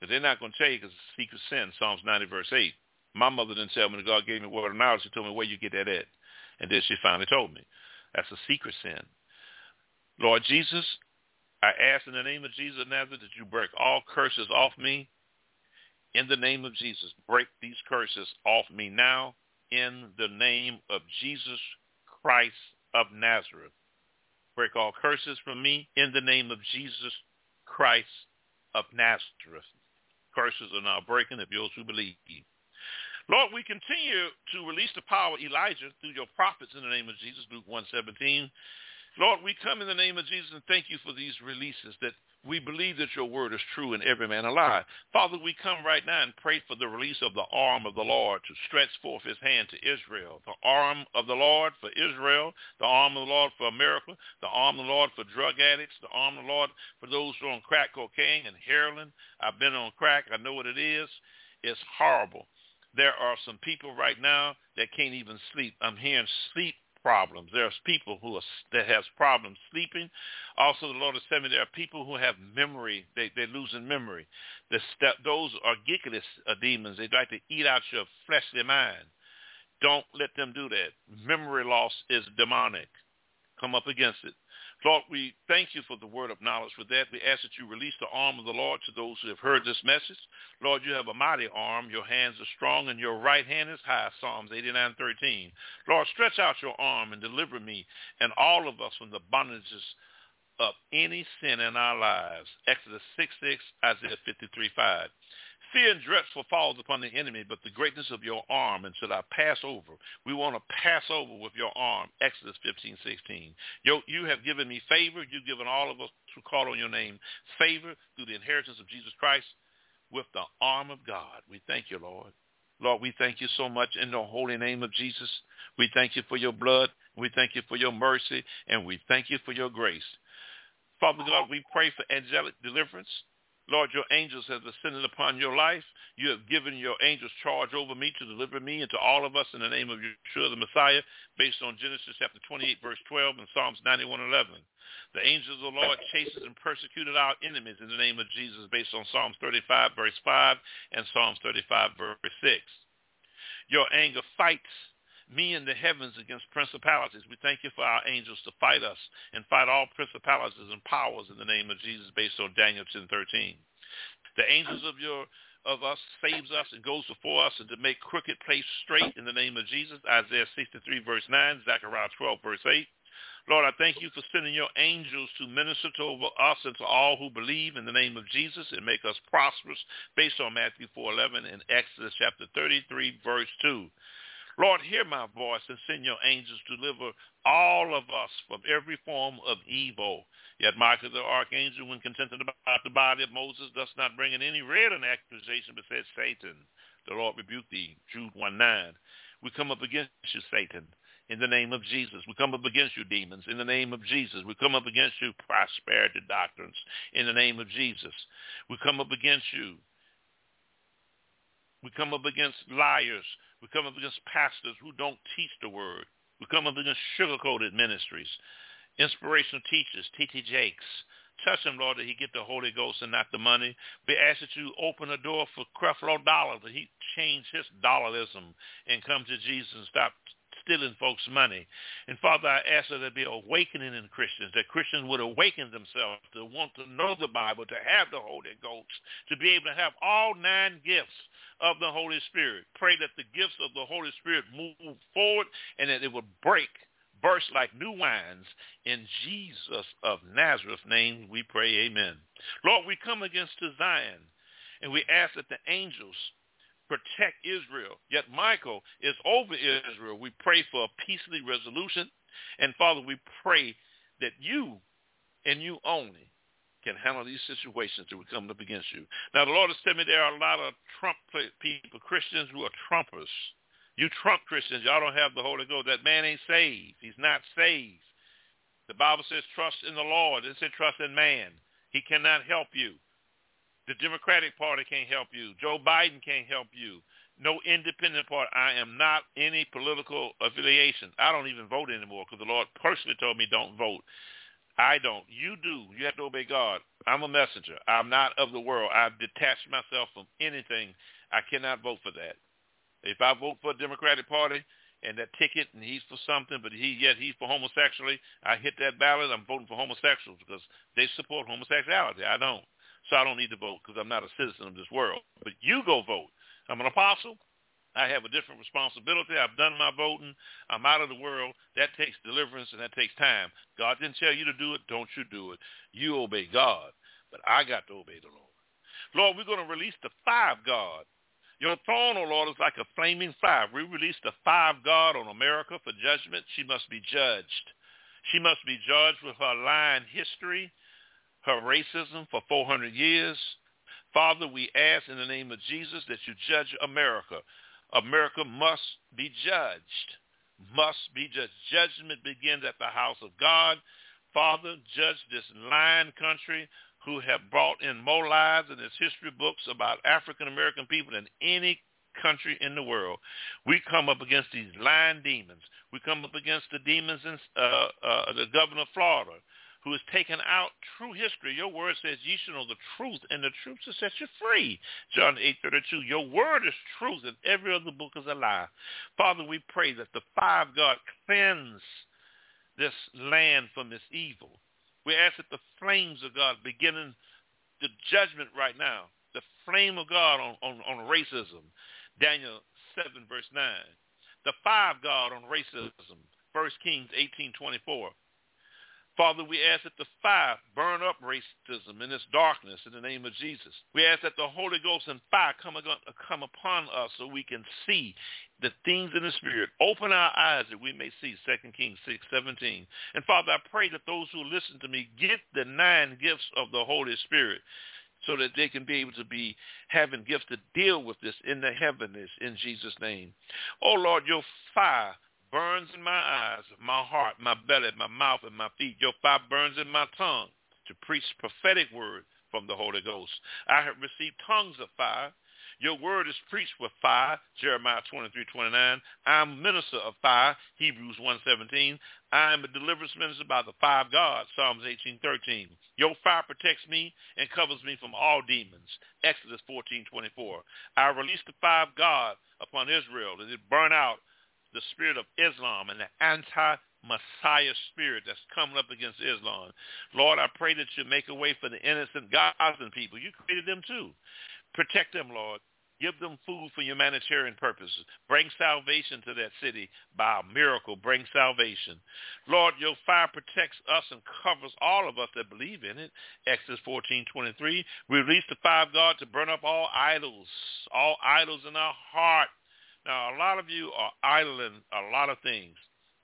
But they're not going to tell you because it's a secret sin, Psalms ninety, verse eight. My mother didn't tell me that God gave me a word of knowledge. She told me where you get that at. And then she finally told me. That's a secret sin. Lord Jesus, I ask in the name of Jesus of Nazareth that you break all curses off me. In the name of Jesus, break these curses off me now. In the name of Jesus Christ of Nazareth. Break all curses from me. In the name of Jesus Christ of Nazareth. Curses are now breaking if yours who believe. Lord, we continue to release the power of Elijah through your prophets in the name of Jesus, Luke one seventeen. Lord, we come in the name of Jesus and thank you for these releases that we believe that your word is true and every man alive. Father, we come right now and pray for the release of the arm of the Lord to stretch forth his hand to Israel. The arm of the Lord for Israel, the arm of the Lord for America, the arm of the Lord for drug addicts, the arm of the Lord for those who are on crack cocaine and heroin. I've been on crack. I know what it is. It's horrible. There are some people right now that can't even sleep. I'm hearing sleep problems. There's people who are, that has problems sleeping. Also, the Lord has said me there are people who have memory. They, they're losing memory. The, those are giggles uh, demons. They like to eat out your fleshly mind. Don't let them do that. Memory loss is demonic. Come up against it. Lord, we thank you for the word of knowledge. For that, we ask that you release the arm of the Lord to those who have heard this message. Lord, you have a mighty arm. Your hands are strong, and your right hand is high, Psalms eighty-nine thirteen. Lord, stretch out your arm and deliver me and all of us from the bondages of any sin in our lives, Exodus six six, Isaiah fifty-three five. Fear and dreadful falls upon the enemy, but the greatness of your arm, and should I pass over? We want to pass over with your arm, Exodus fifteen sixteen. You, you have given me favor. You've given all of us who call on your name favor through the inheritance of Jesus Christ with the arm of God. We thank you, Lord. Lord, we thank you so much in the holy name of Jesus. We thank you for your blood. We thank you for your mercy, and we thank you for your grace. Father God, we pray for angelic deliverance. Lord, your angels have descended upon your life. You have given your angels charge over me to deliver me and to all of us in the name of Yeshua the Messiah, based on Genesis chapter twenty-eight, verse twelve, and Psalms ninety-one eleven. The angels of the Lord chases and persecuted our enemies in the name of Jesus, based on Psalms thirty-five, verse five, and Psalms thirty-five, verse six. Your anger fights me in the heavens against principalities. We thank you for our angels to fight us and fight all principalities and powers in the name of Jesus based on Daniel ten thirteen. The angels of your of us saves us and goes before us and to make crooked place straight in the name of Jesus. Isaiah sixty-three, verse nine, Zechariah twelve, verse eight. Lord, I thank you for sending your angels to minister to over us and to all who believe in the name of Jesus and make us prosperous based on Matthew four eleven and Exodus chapter thirty-three, verse two. Lord, hear my voice and send your angels to deliver all of us from every form of evil. Yet Michael the archangel, when contented about the body of Moses, does not bring in any red an accusation, but said, Satan, the Lord rebuke thee, Jude one nine. We come up against you, Satan, in the name of Jesus. We come up against you, demons, in the name of Jesus. We come up against you, prosperity doctrines, in the name of Jesus. We come up against you. We come up against liars. We come up against pastors who don't teach the word. We come up against sugar-coated ministries, inspirational teachers, T D Jakes. Touch him, Lord, that he get the Holy Ghost and not the money. We ask that you open a door for Creflo Dollar, that he change his dollarism and come to Jesus and stop stealing folks' money. And, Father, I ask that there be awakening in Christians, that Christians would awaken themselves to want to know the Bible, to have the Holy Ghost, to be able to have all nine gifts of the Holy Spirit. Pray that the gifts of the Holy Spirit move forward and that it would break, burst like new wines. In Jesus of Nazareth's name we pray, amen. Lord, we come against to Zion, and we ask that the angels protect Israel. Yet Michael is over Israel. We pray for a peaceful resolution. And Father, we pray that you and you only can handle these situations that we come up against you. Now, the Lord has told me there are a lot of Trump people, Christians who are Trumpers. You Trump Christians, y'all don't have the Holy Ghost. That man ain't saved. He's not saved. The Bible says trust in the Lord. It says trust in man. He cannot help you. The Democratic Party can't help you. Joe Biden can't help you. No independent party. I am not any political affiliation. I don't even vote anymore because the Lord personally told me don't vote. I don't. You do. You have to obey God. I'm a messenger. I'm not of the world. I've detached myself from anything. I cannot vote for that. If I vote for a Democratic Party and that ticket and he's for something, but he yet he's for homosexuality, I hit that ballot. I'm voting for homosexuals because they support homosexuality. I don't. So I don't need to vote because I'm not a citizen of this world. But you go vote. I'm an apostle. I have a different responsibility. I've done my voting. I'm out of the world. That takes deliverance and that takes time. God didn't tell you to do it. Don't you do it. You obey God. But I got to obey the Lord. Lord, we're going to release the fire of God. Your throne, O Lord, is like a flaming fire. We release the fire of God on America for judgment. She must be judged. She must be judged with her lying history, her racism for four hundred years. Father, we ask in the name of Jesus that you judge America. America must be judged, must be judged. Judgment begins at the house of God. Father, judge this lying country who have brought in more lies in its history books about African-American people than any country in the world. We come up against these lying demons. We come up against the demons in uh, uh, the governor of Florida, who has taken out true history. Your word says ye shall know the truth, and the truth shall set you free. John eight thirty-two. Your word is truth, and every other book is a lie. Father, we pray that the fire of God cleanse this land from this evil. We ask that the flames of God begin the judgment right now, the flame of God on, on, on racism, Daniel seven, verse nine. The fire of God on racism, First Kings eighteen twenty-four. Father, we ask that the fire burn up racism in this darkness in the name of Jesus. We ask that the Holy Ghost and fire come, come upon us so we can see the things in the Spirit. Open our eyes that we may see, Second Kings six seventeen. And, Father, I pray that those who listen to me get the nine gifts of the Holy Spirit so that they can be able to be having gifts to deal with this in the heavenness in Jesus' name. Oh, Lord, your fire burns in my eyes, my heart, my belly, my mouth, and my feet. Your fire burns in my tongue to preach prophetic word from the Holy Ghost. I have received tongues of fire. Your word is preached with fire, Jeremiah twenty-three twenty-nine. I am minister of fire, Hebrews one seventeen. I am a deliverance minister by the fire of God, Psalms eighteen thirteen. Your fire protects me and covers me from all demons, Exodus fourteen twenty-four. I release the fire of God upon Israel, and it burn out the spirit of Islam and the anti Messiah spirit that's coming up against Islam. Lord, I pray that you make a way for the innocent Gazan people. You created them too. Protect them, Lord. Give them food for humanitarian purposes. Bring salvation to that city by a miracle. Bring salvation. Lord, your fire protects us and covers all of us that believe in it. Exodus fourteen twenty-three. Release the fire of God to burn up all idols, all idols in our heart. Now, a lot of you are idling a lot of things.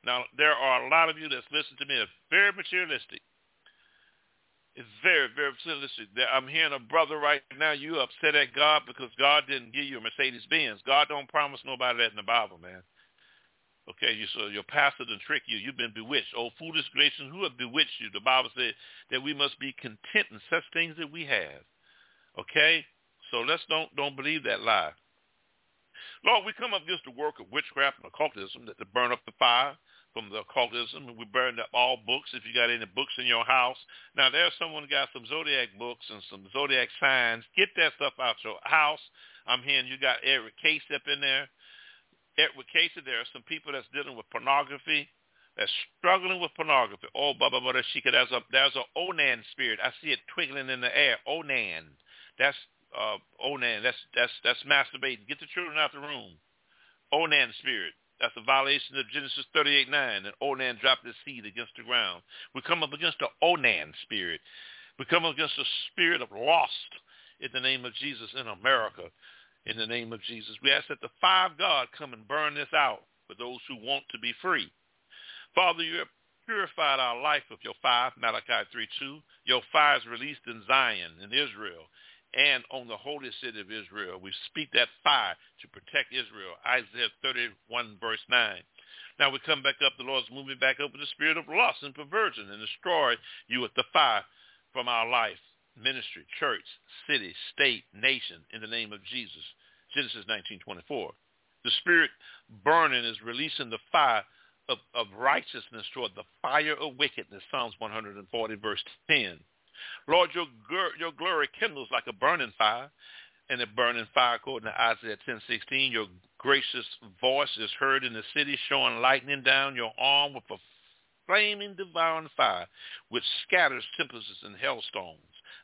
Now, there are a lot of you that's listening to me that's very materialistic. It's very, very simplistic. I'm hearing a brother right now, you upset at God because God didn't give you a Mercedes-Benz. God don't promise nobody that in the Bible, man. Okay, you, so your pastor done trick you. You've been bewitched. Oh, foolish creation, who have bewitched you? The Bible said that we must be content in such things that we have. Okay? So let's don't don't believe that lie. Lord, we come up against the work of witchcraft and occultism that to burn up the fire. From the occultism, we burned up all books. If you got any books in your house, now there's someone who got some zodiac books and some zodiac signs. Get that stuff out your house. I'm hearing you got Edward Case up in there. Edward Case, there are some people that's dealing with pornography, that's struggling with pornography. Oh, blah blah blah. There's a there's a Onan spirit. I see it twiggling in the air. Onan. That's uh, Onan. That's that's that's masturbating. Get the children out the room. Onan spirit. That's a violation of Genesis thirty-eight nine, and Onan dropped his seed against the ground. We come up against the Onan spirit. We come up against the spirit of lust in the name of Jesus in America, in the name of Jesus. We ask that the fire of God come and burn this out for those who want to be free. Father, you have purified our life with your fire, Malachi three two. Your fire is released in Zion, in Israel, and on the holy city of Israel. We speak that fire to protect Israel, Isaiah thirty-one, verse nine. Now we come back up. The Lord's moving back up with the spirit of lust and perversion and destroy you with the fire from our life, ministry, church, city, state, nation, in the name of Jesus, Genesis nineteen twenty-four. The spirit burning is releasing the fire of, of righteousness toward the fire of wickedness, Psalms one forty, verse ten. Lord, your, your glory kindles like a burning fire, and a burning fire, according to Isaiah ten sixteen. Your gracious voice is heard in the city, showing lightning down your arm with a flaming, devouring fire, which scatters tempests and hailstones,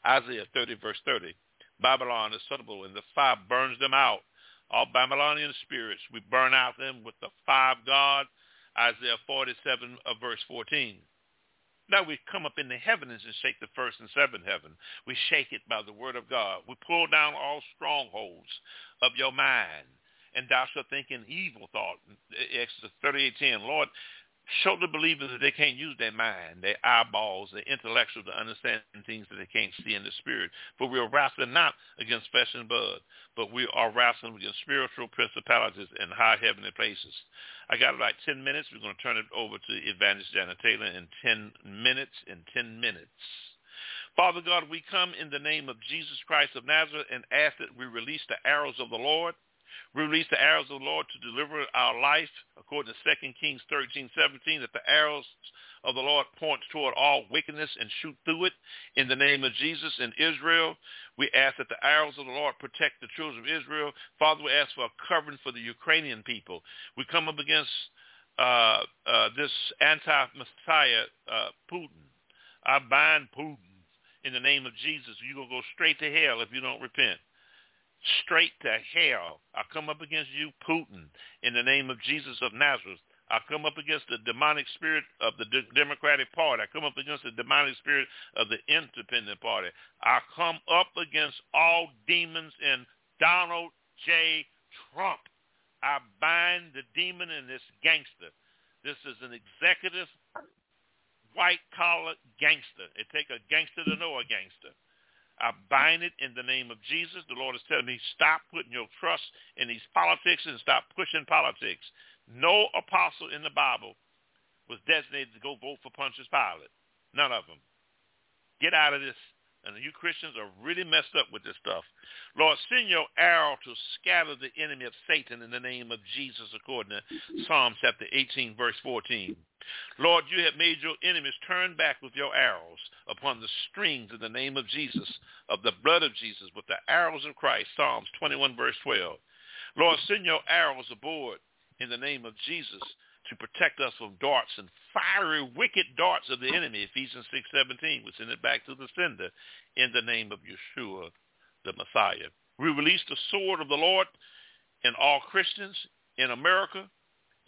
Isaiah thirty, verse thirty. Babylon is subtle, and the fire burns them out. All Babylonian spirits, we burn out them with the fire of God, Isaiah forty-seven, verse fourteen. Now we come up in the heavens and shake the first and seventh heaven. We shake it by the word of God. We pull down all strongholds of your mind, and thou shalt think an evil thought. Exodus thirty-eight ten. Lord, show the believers that they can't use their mind, their eyeballs, their intellectual to understand things that they can't see in the spirit. For we are wrestling not against flesh and blood, but we are wrestling against spiritual principalities in high heavenly places. I got like ten minutes. We're going to turn it over to Evangelist Janice Taylor in ten minutes. In ten minutes, Father God, we come in the name of Jesus Christ of Nazareth and ask that we release the arrows of the Lord. Release the arrows of the Lord to deliver our life, according to Second Kings thirteen seventeen, that the arrows of the Lord point toward all wickedness and shoot through it. In the name of Jesus in Israel, we ask that the arrows of the Lord protect the children of Israel. Father, we ask for a covering for the Ukrainian people. We come up against uh, uh, this anti-Messiah, uh, Putin. I bind Putin in the name of Jesus. You're going to go straight to hell if you don't repent. Straight to hell. I come up against you, Putin, in the name of Jesus of Nazareth. I come up against the demonic spirit of the D- Democratic Party. I come up against the demonic spirit of the Independent Party. I come up against all demons in Donald J. Trump. I bind the demon in this gangster. This is an executive, white-collar gangster. It takes a gangster to know a gangster. I bind it in the name of Jesus. The Lord is telling me, stop putting your trust in these politics and stop pushing politics. No apostle in the Bible was designated to go vote for Pontius Pilate. None of them. Get out of this. And you Christians are really messed up with this stuff. Lord, send your arrow to scatter the enemy of Satan in the name of Jesus, according to Psalm chapter eighteen, verse fourteen. Lord, you have made your enemies turn back with your arrows upon the strings in the name of Jesus, of the blood of Jesus, with the arrows of Christ, Psalms twenty-one, verse twelve. Lord, send your arrows aboard in the name of Jesus to protect us from darts and fiery, wicked darts of the enemy, Ephesians six seventeen. We send it back to the sender in the name of Yeshua, the Messiah. We release the sword of the Lord in all Christians in America,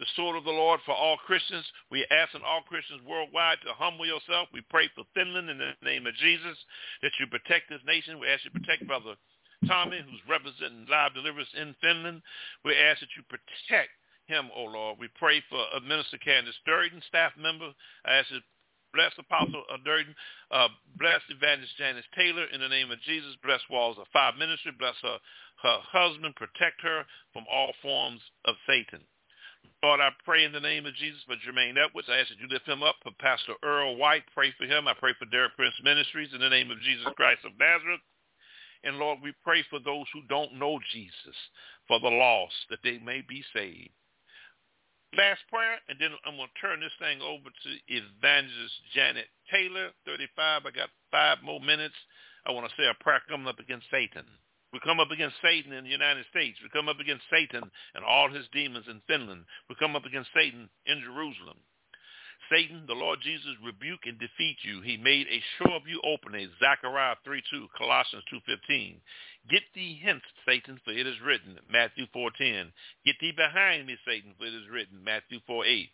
the sword of the Lord for all Christians. We ask all Christians worldwide to humble yourself. We pray for Finland in the name of Jesus, that you protect this nation. We ask you to protect Brother Tommy, who's representing Live Deliverance in Finland. We ask that you protect him, O Lord. We pray for Minister Candace Durden, staff member. I ask you to bless Apostle Durden. Uh, bless Evangelist Janice Taylor in the name of Jesus. Bless Walls of Fire Ministry. Bless her, her husband. Protect her from all forms of Satan. Lord, I pray in the name of Jesus for Jermaine Edwards. I ask that you lift him up. For Pastor Earl White, pray for him. I pray for Derek Prince Ministries in the name of Jesus Christ of Nazareth. And, Lord, we pray for those who don't know Jesus, for the lost, that they may be saved. Last prayer, and then I'm going to turn this thing over to Evangelist Janet Taylor, thirty-five. I got five more minutes. I want to say a prayer coming up against Satan. We come up against Satan in the United States. We come up against Satan and all his demons in Finland. We come up against Satan in Jerusalem. Satan, the Lord Jesus, rebuke and defeat you. He made a show of you openly. Zechariah three two, Colossians two fifteen. Get thee hence, Satan, for it is written, Matthew four ten. Get thee behind me, Satan, for it is written, Matthew four eight.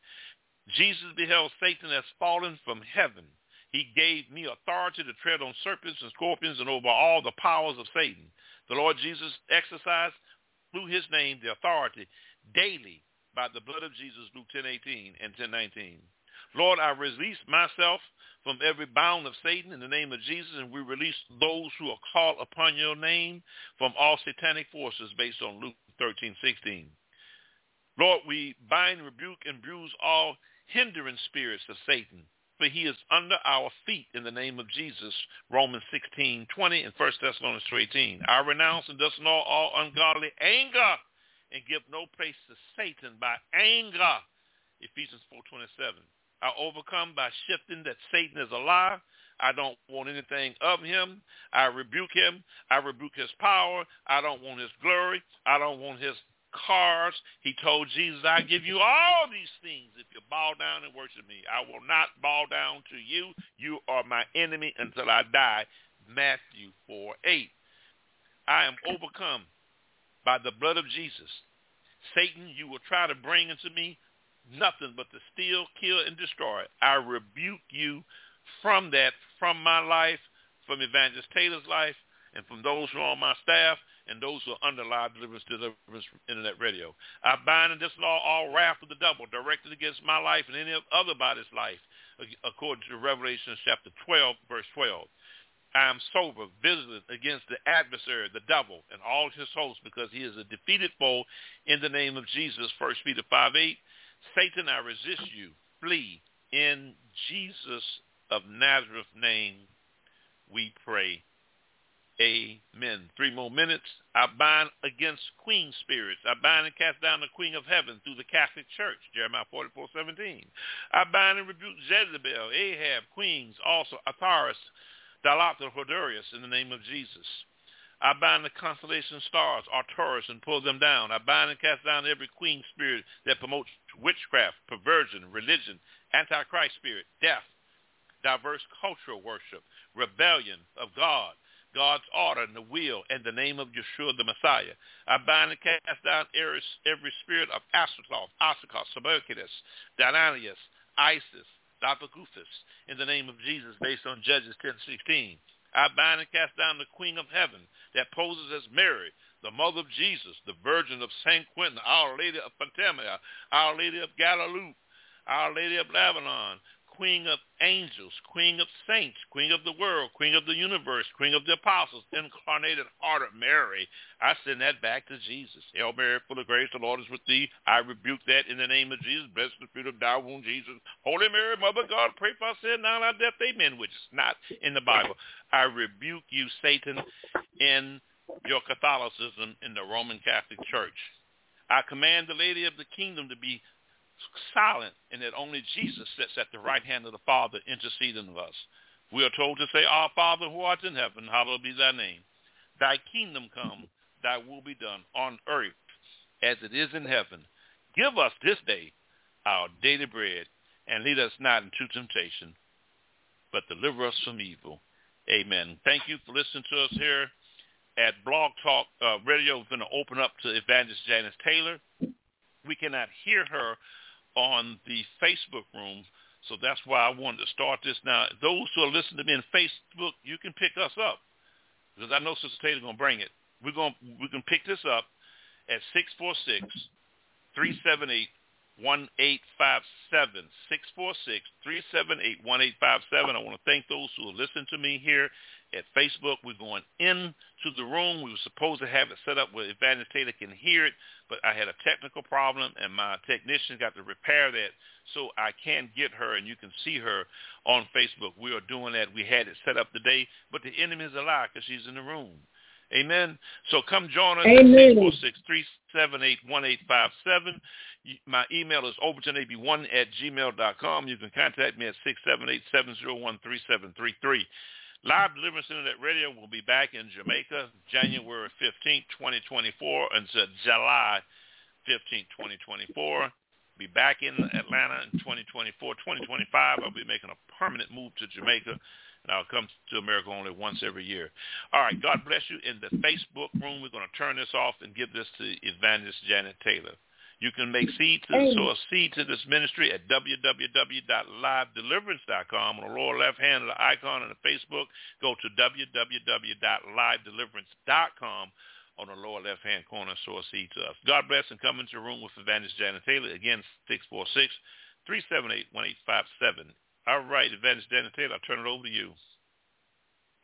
Jesus beheld Satan as fallen from heaven. He gave me authority to tread on serpents and scorpions and over all the powers of Satan. The Lord Jesus exercised through his name the authority daily by the blood of Jesus, Luke ten eighteen and ten nineteen. Lord, I release myself from every bound of Satan in the name of Jesus, and we release those who are called upon your name from all satanic forces based on Luke thirteen sixteen. Lord, we bind, rebuke, and bruise all hindering spirits of Satan, for he is under our feet in the name of Jesus, Romans sixteen twenty and First Thessalonians two eighteen. I renounce and disannul all ungodly anger and give no place to Satan by anger, Ephesians four twenty-seven. I overcome by shifting that Satan is a lie. I don't want anything of him. I rebuke him. I rebuke his power. I don't want his glory. I don't want his cars. He told Jesus, I give you all these things if you bow down and worship me. I will not bow down to you. You are my enemy until I die, Matthew four eight. I am overcome by the blood of Jesus. Satan, you will try to bring into me nothing but to steal, kill, and destroy. I rebuke you from that, from my life, from Evangelist Taylor's life, and from those who are on my staff, and those who are under Live Deliverance, Deliverance Internet Radio. I bind and disallow all wrath of the devil directed against my life and any other body's life, according to Revelation chapter twelve, verse twelve. I am sober, vigilant against the adversary, the devil, and all his hosts, because he is a defeated foe in the name of Jesus, First Peter five eight. Satan, I resist you. Flee. In Jesus of Nazareth name, we pray. Amen. Three more minutes. I bind against queen spirits. I bind and cast down the queen of heaven through the Catholic Church, Jeremiah forty-four seventeen. I bind and rebuke Jezebel, Ahab, queens, also Atharis, Dalath, Hodorius, in the name of Jesus. I bind the constellation stars, Arcturus, and pull them down. I bind and cast down every queen spirit that promotes witchcraft, perversion, religion, antichrist spirit, death, diverse cultural worship, rebellion of God, God's order and the will, and the name of Yeshua the Messiah. I bind and cast down every, every spirit of Ashtaroth, Oshkosh, Saberkidas, Danius, Isis, Dapaguthis, in the name of Jesus, based on Judges ten sixteen. I bind and cast down the Queen of Heaven that poses as Mary, the mother of Jesus, the Virgin of Saint Quentin, Our Lady of Fatima, Our Lady of Galilee, Our Lady of Lebanon, Queen of Angels, Queen of Saints, Queen of the World, Queen of the Universe, Queen of the Apostles, Incarnated Heart of Mary. I send that back to Jesus. Hail Mary, full of grace, the Lord is with thee. I rebuke that in the name of Jesus. Blessed the fruit of thy womb, Jesus. Holy Mary, Mother of God, pray for our sin now and our death. Amen, which is not in the Bible. I rebuke you, Satan, in your Catholicism in the Roman Catholic Church. I command the Lady of the Kingdom to be silent, and that only Jesus sits at the right hand of the Father interceding for us. We are told to say, Our Father who art in heaven, hallowed be thy name. Thy kingdom come, thy will be done on earth as it is in heaven. Give us this day our daily bread, and lead us not into temptation, but deliver us from evil. Amen. Thank you for listening to us here at Blog Talk uh, Radio. We're going to open up to Evangelist Janice Taylor. We cannot hear her on the Facebook room, so that's why I wanted to start this now. Those who are listening to me on Facebook, you can pick us up, because I know Sister Taylor's going to bring it. We're going we can pick this up at six four six, three seven eight, one eight five seven. six four six, three seven eight, one eight five seven. I want to thank those who are listening to me here at Facebook. We're going into the room. We were supposed to have it set up where Evangelist Taylor can hear it, but I had a technical problem, and my technician got to repair that, so I can get her, and you can see her on Facebook. We are doing that. We had it set up today, but the enemy is a lie because she's in the room. Amen. So come join us Amen. at six four six, three seven eight, one eight five seven. My email is overton a b one at gmail dot com. You can contact me at six seven eight, seven zero one, three seven three three. Live Deliverance Internet Radio will be back in Jamaica January fifteenth, twenty twenty-four until July fifteenth, twenty twenty-four. Be back in Atlanta in twenty twenty-four. twenty twenty-five, I'll be making a permanent move to Jamaica. And I'll come to America only once every year. All right. God bless you. In the Facebook room, we're going to turn this off and give this to Evangelist Janet Taylor. You can make seed to hey. sow a seed to this ministry at w w w dot live deliverance dot com. On the lower left hand of the icon on the Facebook, go to w w w dot live deliverance dot com. On the lower left hand corner, sow a seed to us. God bless, and come into the room with Evangelist Janet Taylor. Again, six four six, three seven eight, one eight five seven. All right, Evangelist Janet Taylor, I'll turn it over to you.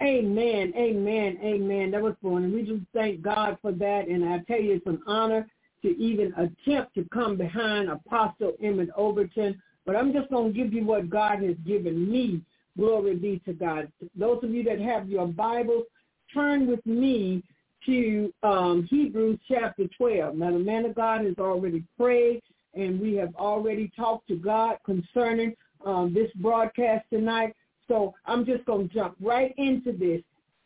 Amen, amen, amen. That was fun. And we just thank God for that. And I tell you, it's an honor to even attempt to come behind Apostle Emmett Overton. But I'm just going to give you what God has given me. Glory be to God. Those of you that have your Bibles, turn with me to um, Hebrews chapter twelve. Now, the man of God has already prayed, and we have already talked to God concerning Um, this broadcast tonight, so I'm just going to jump right into this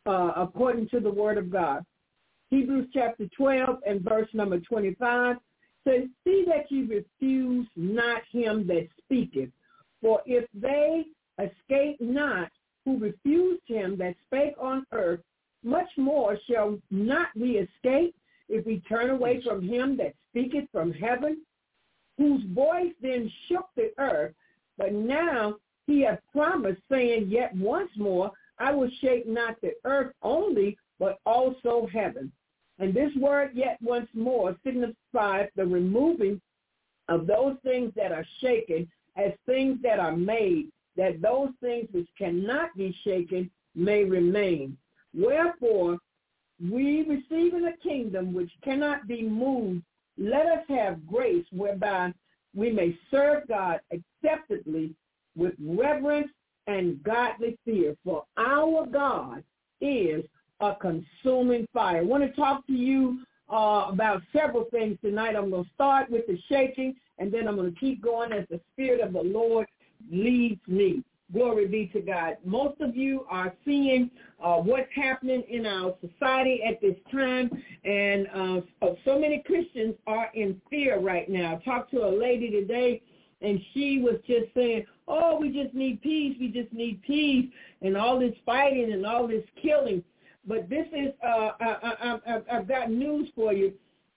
uh, according to the Word of God. Hebrews chapter twelve and verse number twenty-five says, "See that ye refuse not him that speaketh, for if they escape not who refused him that spake on earth, much more shall not we escape if we turn away from him that speaketh from heaven, whose voice then shook the earth. But now he hath promised, saying, yet once more, I will shake not the earth only, but also heaven." And this word, yet once more, signifies the removing of those things that are shaken as things that are made, that those things which cannot be shaken may remain. Wherefore, we receiving a kingdom which cannot be moved, let us have grace whereby we may serve God acceptably with reverence and godly fear, for our God is a consuming fire. I want to talk to you uh, about several things tonight. I'm going to start with the shaking, and then I'm going to keep going as the Spirit of the Lord leads me. Glory be to God. Most of you are seeing uh, what's happening in our society at this time, and uh, so, so many Christians are in fear right now. I talked to a lady today, and she was just saying, oh, we just need peace, we just need peace, and all this fighting and all this killing. But this is, uh, I, I, I, I've got news for you.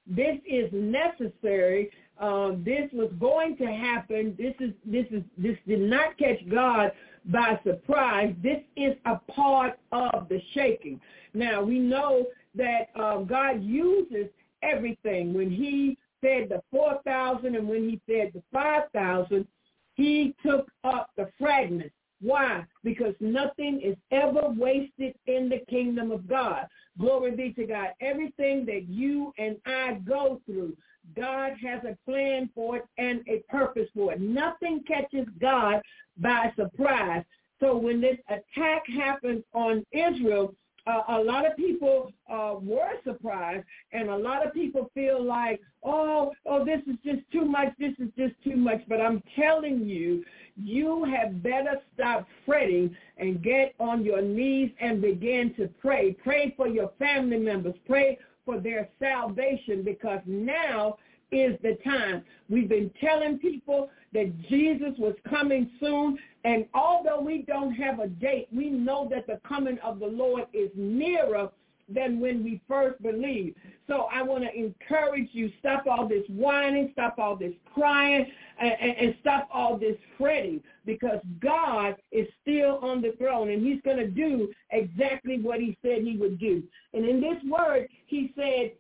This is necessary. Uh, this was going to happen. This is this is this did not catch God by surprise. This is a part of the shaking. Now we know that uh, God uses everything. When He fed the four thousand and when He fed the five thousand, He took up the fragments. Why? Because nothing is ever wasted in the kingdom of God. Glory be to God. Everything that you and I go through, God has a plan for it and a purpose for it. Nothing catches God by surprise. So when this attack happened on Israel, uh, a lot of people uh, were surprised, and a lot of people feel like, oh, oh, this is just too much, this is just too much. But I'm telling you, you have better stop fretting and get on your knees and begin to pray. Pray for your family members. Pray for their salvation, because now is the time. We've been telling people that Jesus was coming soon, and although we don't have a date, we know that the coming of the Lord is nearer than when we first believed. So I want to encourage you, stop all this whining, stop all this crying, and, and stop all this fretting, because God is still on the throne, and he's going to do exactly what he said he would do. And in this word, he said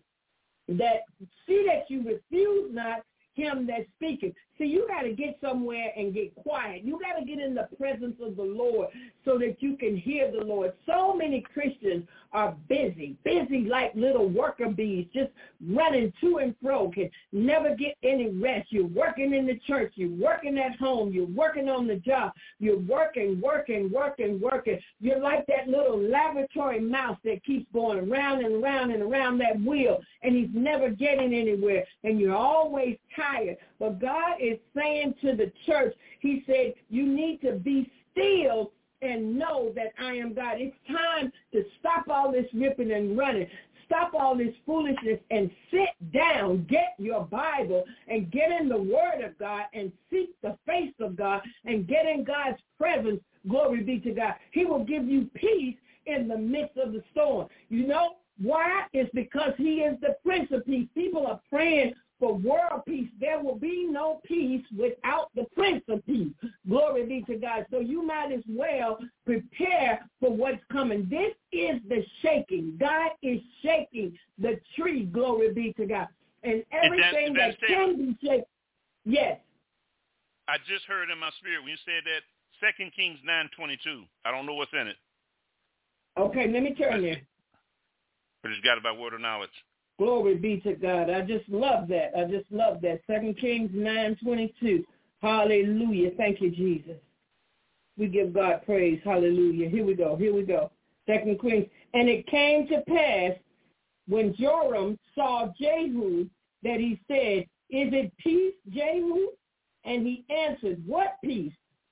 that, see that you refuse not him that speaketh. See, you got to get somewhere and get quiet. You got to get in the presence of the Lord so that you can hear the Lord. So many Christians are busy, busy like little worker bees, just running to and fro, can never get any rest. You're working in the church. You're working at home. You're working on the job. You're working, working, working, working. You're like that little laboratory mouse that keeps going around and around and around that wheel, and he's never getting anywhere, and you're always tired. But God is saying to the church, he said, you need to be still and know that I am God. It's time to stop all this ripping and running. Stop all this foolishness and sit down, get your Bible, and get in the word of God and seek the face of God and get in God's presence. Glory be to God. He will give you peace in the midst of the storm. You know why? It's because he is the Prince of Peace. People are praying for world peace. There will be no peace without the Prince of Peace. Glory be to God. So you might as well prepare for what's coming. This is the shaking. God is shaking the tree. Glory be to God. And everything that, that, that can be shaken. Yes. I just heard in my spirit when you said that, Second Kings nine twenty-two. I don't know what's in it. Okay, let me turn there. But it's got about word of knowledge. Glory be to God. I just love that. I just love that. Second Kings nine twenty-two. Hallelujah. Thank you, Jesus. We give God praise. Hallelujah. Here we go. Here we go. Second Kings. And it came to pass when Joram saw Jehu that he said, is it peace, Jehu? And he answered, what peace?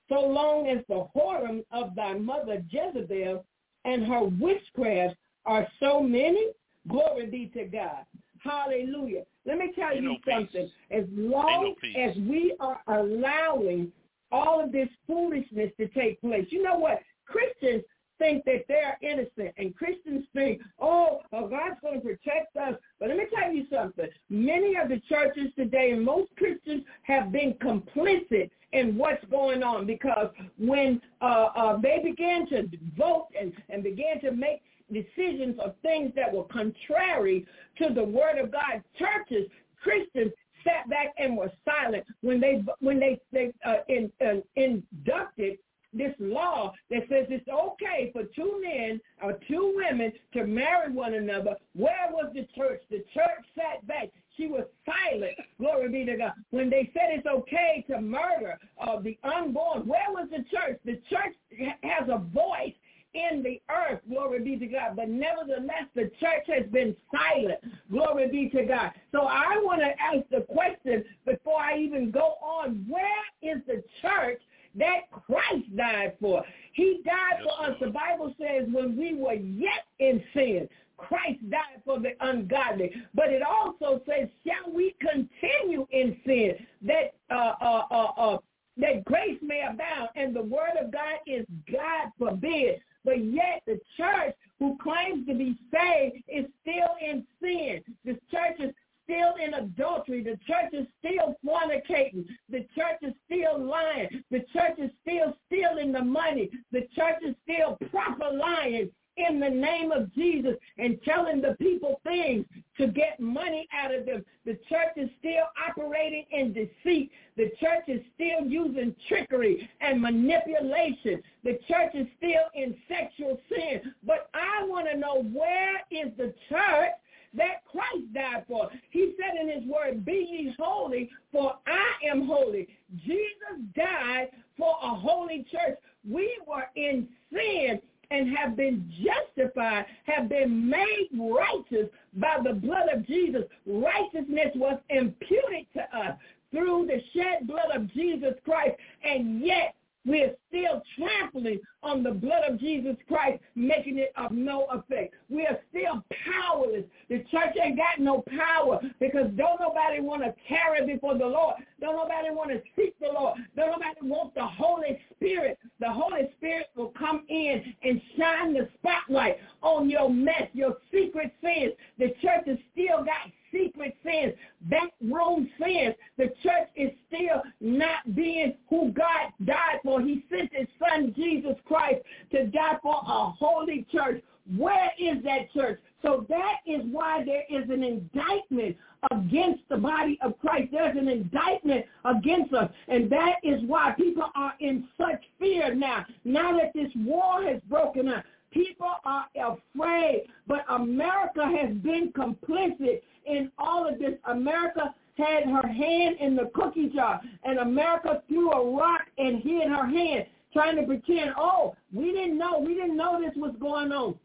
So long as the whoredom of thy mother Jezebel and her witchcrafts are so many. Glory be to God. Hallelujah. Let me tell you something. As long as we are allowing all of this foolishness to take place, you know what? Christians think that they're innocent, and Christians think, oh, oh, God's going to protect us. But let me tell you something. Many of the churches today, and most Christians, have been complicit in what's going on, because when uh, uh, they began to vote and, and began to make decisions of things that were contrary to the word of God, churches, Christians sat back and were silent when they when they, they uh, in, uh, inducted this law that says it's okay for two men or two women to marry one another. Where was the church? The church sat back. She was silent. Glory be to God. When they said it's okay to murder uh, the unborn, where was the church? The church has a voice in the earth, glory be to God. But nevertheless, the church has been silent, glory be to God. So I want to ask the question before I even go on, where is the church that Christ died for? He died for us. The Bible says when we were yet in sin, Christ died for the ungodly. But it also says, shall we continue in sin that uh, uh, uh, uh, that grace may abound? And the word of God is God forbid. But yet the church, who claims to be saved, is still in sin. The church is still in adultery. The church is still fornicating. The church is still lying. The church is still stealing the money. The church is still proper lying in the name of Jesus and telling the people things to get money out of them. The church is still operating in deceit. The church is still using trickery and manipulation. The church is still in sexual sin. But I want to know, where is the church that Christ died for? He said in his word, be ye holy, for I am holy. Jesus died for a holy church. We were in sin and have been justified, have been made righteous by the blood of Jesus. Righteousness was imputed to us through the shed blood of Jesus Christ, and yet we are still trampling on the blood of Jesus Christ, making it of no effect. We are still powerless. The church ain't got no power because Don't nobody want to tarry before the Lord. Don't nobody want to seek the Lord. Don't nobody want the Holy Spirit. The Holy Spirit will come in and shine the spotlight on your mess, your secret sins. The church has still got secret sins, backroom sins. The church is still not being who God died for. He sent his son, Jesus Christ, to die for a holy church. Where is that church? So that is why there is an indictment against the body of Christ. There's an indictment against us. And that is why people are in such fear now. Now that this war has broken out, people are afraid. But America has been complicit in all of this. America had her hand in the cookie jar. And America threw a rock and hid her hand, trying to pretend, oh, we didn't know. We didn't know this was going on.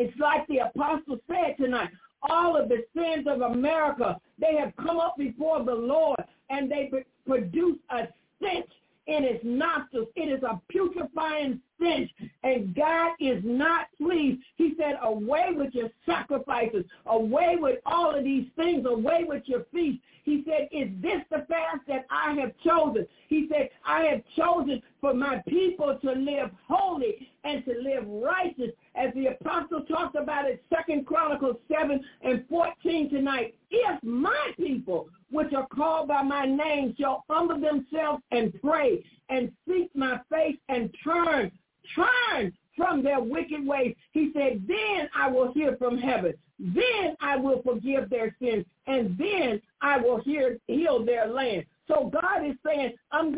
It's like the apostle said tonight, all of the sins of America, they have come up before the Lord, and they produce a stench in his nostrils. It is a putrefying stench, and God is not pleased. He said, away with your sacrifices, away with all of these things, away with your feast. He said, is this the fast that I have chosen? He said, I have chosen for my people to live holy and to live righteous. As the apostle talked about in Second Chronicles seven and fourteen tonight, if my people, which are called by my name, shall humble themselves and pray and seek my face and turn, turn from their wicked ways, he said, then I will hear from heaven. Then I will forgive their sins, and then I will hear, heal their land. So God is saying, I'm,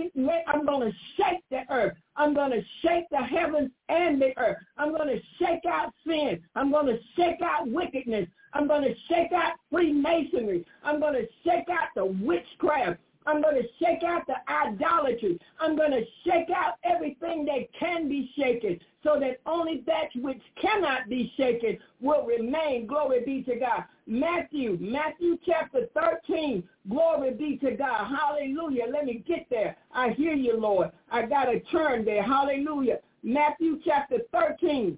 I'm going to shake the earth. I'm going to shake the heavens and the earth. I'm going to shake out sin. I'm going to shake out wickedness. I'm going to shake out Freemasonry. I'm going to shake out the witchcraft. I'm going to shake out the idolatry. I'm going to shake out everything that can be shaken, so that only that which cannot be shaken will remain. Glory be to God. Matthew, Matthew chapter thirteen, glory be to God. Hallelujah. Let me get there. I hear you, Lord. I got to turn there. Hallelujah. Matthew chapter thirteen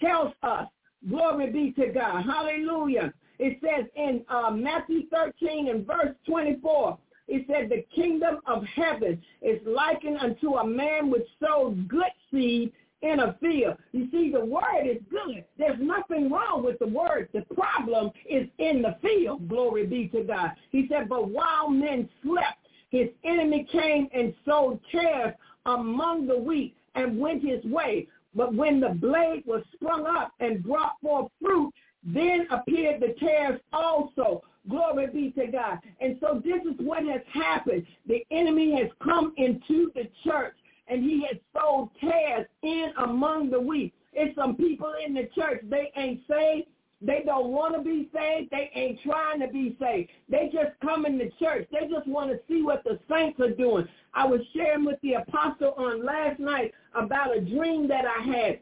tells us, glory be to God. Hallelujah. It says in uh, Matthew thirteen and verse twenty-four, it said, the kingdom of heaven is likened unto a man which sowed good seed in a field. You see, the word is good. There's nothing wrong with the word. The problem is in the field, glory be to God. He said, but while men slept, his enemy came and sowed tares among the wheat and went his way. But when the blade was sprung up and brought forth fruit, then appeared the tares also. Glory be to God. And so this is what has happened. The enemy has come into the church, and he has sown tares in among the wheat. It's some people in the church, they ain't saved. They don't want to be saved. They ain't trying to be saved. They just come in the church. They just want to see what the saints are doing. I was sharing with the apostle on last night about a dream that I had.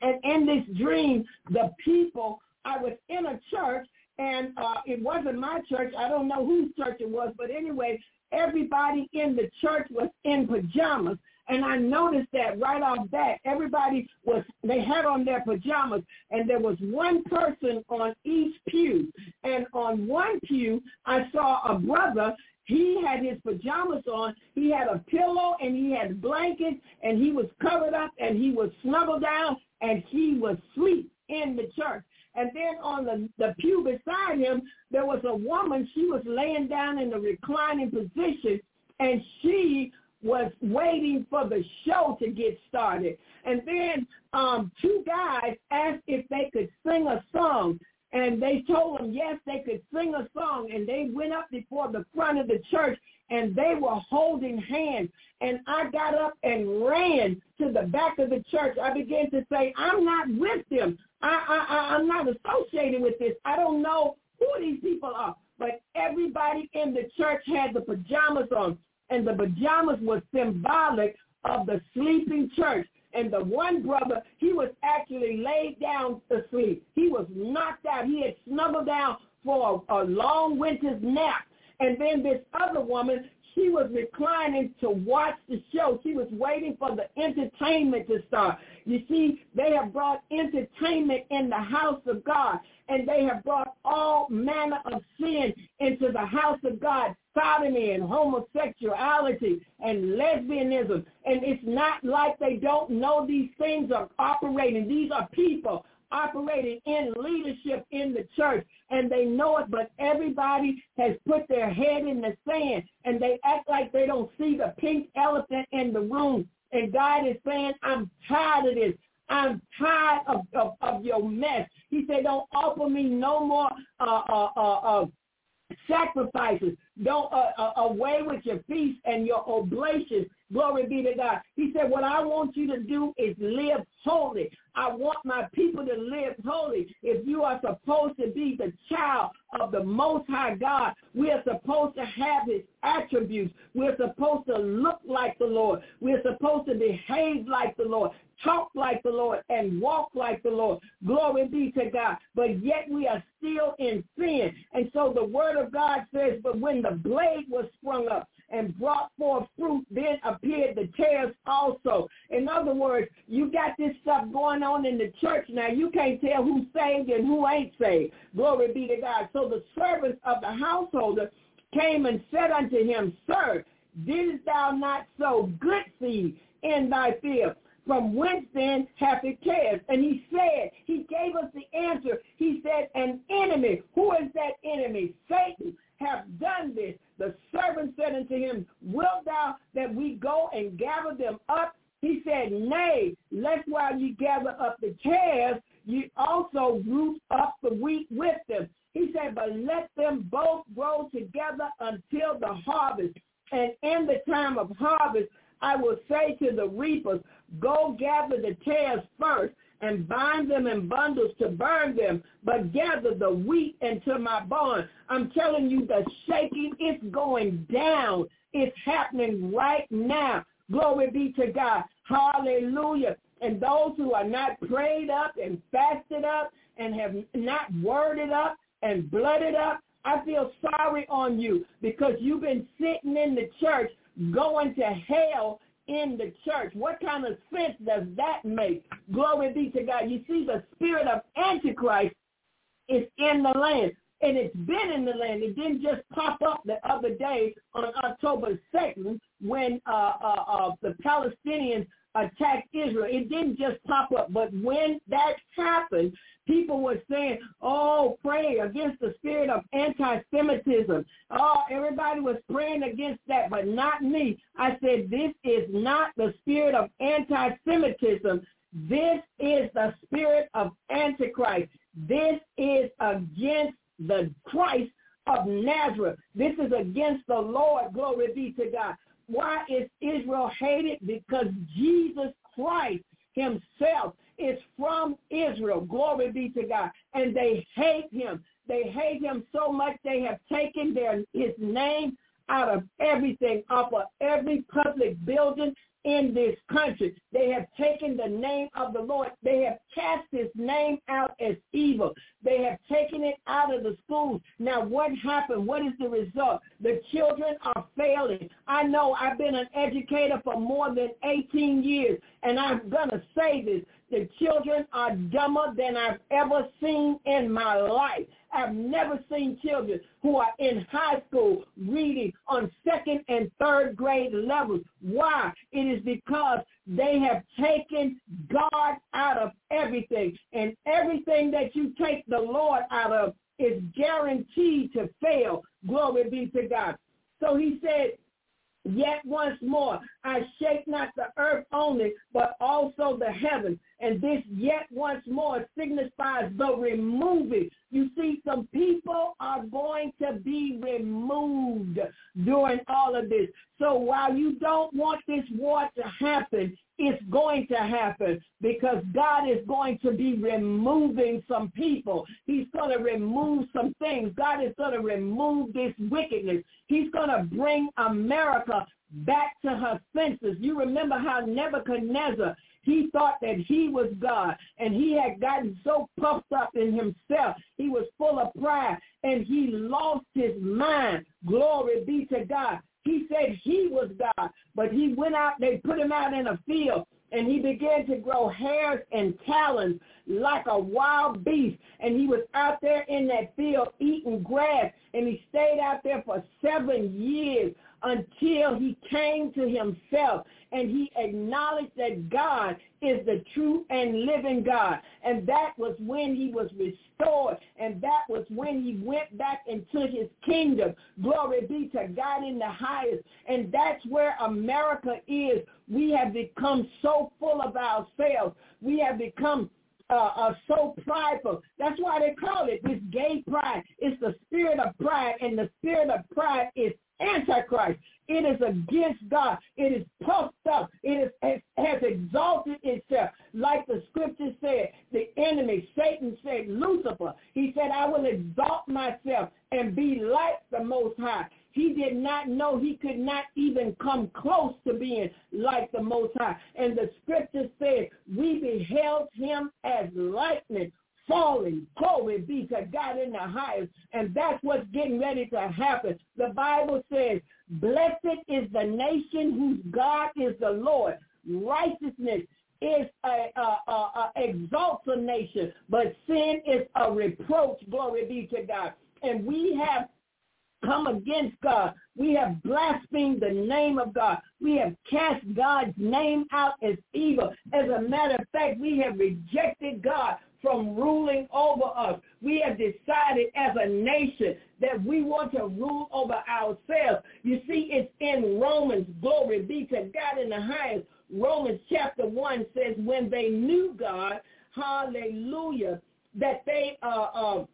And in this dream, the people, I was in a church, and uh, it wasn't my church. I don't know whose church it was. But anyway, everybody in the church was in pajamas. And I noticed that right off that. Everybody was, they had on their pajamas, and there was one person on each pew. And on one pew, I saw a brother. He had his pajamas on. He had a pillow, and he had blankets, and he was covered up, and he was snuggled down, and he was asleep in the church. And then on the, the pew beside him, there was a woman. She was laying down in the reclining position, and she was waiting for the show to get started. And then um, two guys asked if they could sing a song, and they told them, yes, they could sing a song, and they went up before the front of the church, and they were holding hands. And I got up and ran to the back of the church. I began to say, I'm not with them. I, I, I, I'm not associated with this. I don't know who these people are. But everybody in the church had the pajamas on, and the pajamas was symbolic of the sleeping church. And the one brother, he was actually laid down to sleep. He was knocked out. He had snuggled down for a, a long winter's nap. And then this other woman, She was reclining to watch the show. She was waiting for the entertainment to start. You see, they have brought entertainment in the house of God, and they have brought all manner of sin into the house of God, sodomy and homosexuality and lesbianism. And it's not like they don't know these things are operating. These are people operating in leadership in the church, and they know it, but everybody has put their head in the sand, and they act like they don't see the pink elephant in the room. And God is saying, I'm tired of this. I'm tired of, of, of your mess. He said, don't offer me no more uh, uh, uh, uh, sacrifices. Don't uh, uh, away with your feasts and your oblations. Glory be to God. He said, what I want you to do is live holy. I want my people to live holy. If you are supposed to be the child of the Most High God, we are supposed to have his attributes. We're supposed to look like the Lord. We're supposed to behave like the Lord, talk like the Lord, and walk like the Lord. Glory be to God. But yet we are still in sin. And so the word of God says, but when the blade was sprung up and brought forth fruit, then appeared the tares also. In other words, you got this stuff going on in the church now. You can't tell who's saved and who ain't saved. Glory be to God. So the servants of the householder came and said unto him, Sir, didst thou not sow good seed in thy field? From whence then hath it tares? And he said, he gave us the answer. He said, an enemy. Who is that enemy? Satan have done this. The servant said unto him, Wilt thou that we go and gather them up? He said, Nay, lest while ye gather up the tares, ye also root up the wheat with them. He said, But let them both grow together until the harvest. And in the time of harvest, I will say to the reapers, Go gather the tares first, and bind them in bundles to burn them, but gather the wheat into my barn. I'm telling you, the shaking is going down. It's happening right now. Glory be to God. Hallelujah. And those who are not prayed up and fasted up and have not worded up and blooded up, I feel sorry on you because you've been sitting in the church going to hell in the church. What kind of sense does that make? Glory be to God. You see, the spirit of Antichrist is in the land, and it's been in the land. It didn't just pop up the other day on October second when uh, uh, uh, the Palestinians attacked Israel. It didn't just pop up, but when that happened, people were saying, oh, pray against the spirit of anti-Semitism. Oh, everybody was praying against that, but not me. I said, this is not the spirit of anti-Semitism. This is the spirit of Antichrist. This is against the Christ of Nazareth. This is against the Lord. Glory be to God. Why is Israel hated? Because Jesus Christ himself is from Israel. Glory be to God. And they hate him. They hate him so much they have taken their his name out of everything, off of every public building in this country. They have taken the name of the Lord. They have cast his name out as evil. They have taken it out of the schools. Now, what happened? What is the result? The children are failing. I know I've been an educator for more than eighteen years, and I'm going to say this. The children are dumber than I've ever seen in my life. I've never seen children who are in high school reading on second and third grade levels. Why? It is because they have taken God out of everything. And everything that you take the Lord out of is guaranteed to fail. Glory be to God. So he said, Yet once more, I shake not the earth only, but also the heavens. And this yet once more signifies the removing. You see, some people are going to be removed during all of this. So while you don't want this war to happen, it's going to happen because God is going to be removing some people. He's going to remove some things. God is going to remove this wickedness. He's going to bring America back to her senses. You remember how Nebuchadnezzar, he thought that he was God, and he had gotten so puffed up in himself. He was full of pride, and he lost his mind. Glory be to God. He said he was God, but he went out, they put him out in a field, and he began to grow hairs and talons like a wild beast. And he was out there in that field eating grass, and he stayed out there for seven years until he came to himself and he acknowledged that God is the true and living God. And that was when he was restored, and that was when he went back into his kingdom. Glory be to God in the highest. And that's where America is. We have become so full of ourselves. We have become Uh, are so prideful. That's why they call it this gay pride. It's the spirit of pride, and the spirit of pride is antichrist. It is against God. It is puffed up. It is it has exalted itself. Like the scripture said, the enemy, Satan said, Lucifer, he said, I will exalt myself and be like the Most High. He did not know he could not even come close to being like the Most High. And the scripture says, we beheld him as lightning falling. Glory be to God in the highest. And that's what's getting ready to happen. The Bible says, blessed is the nation whose God is the Lord. Righteousness is a, a, a, a exalted nation, but sin is a reproach. Glory be to God. And we have come against God. We have blasphemed the name of God. We have cast God's name out as evil. As a matter of fact, we have rejected God from ruling over us. We have decided as a nation that we want to rule over ourselves. You see, it's in Romans, glory be to God in the highest. Romans chapter one says, when they knew God, hallelujah, that they uh, uh,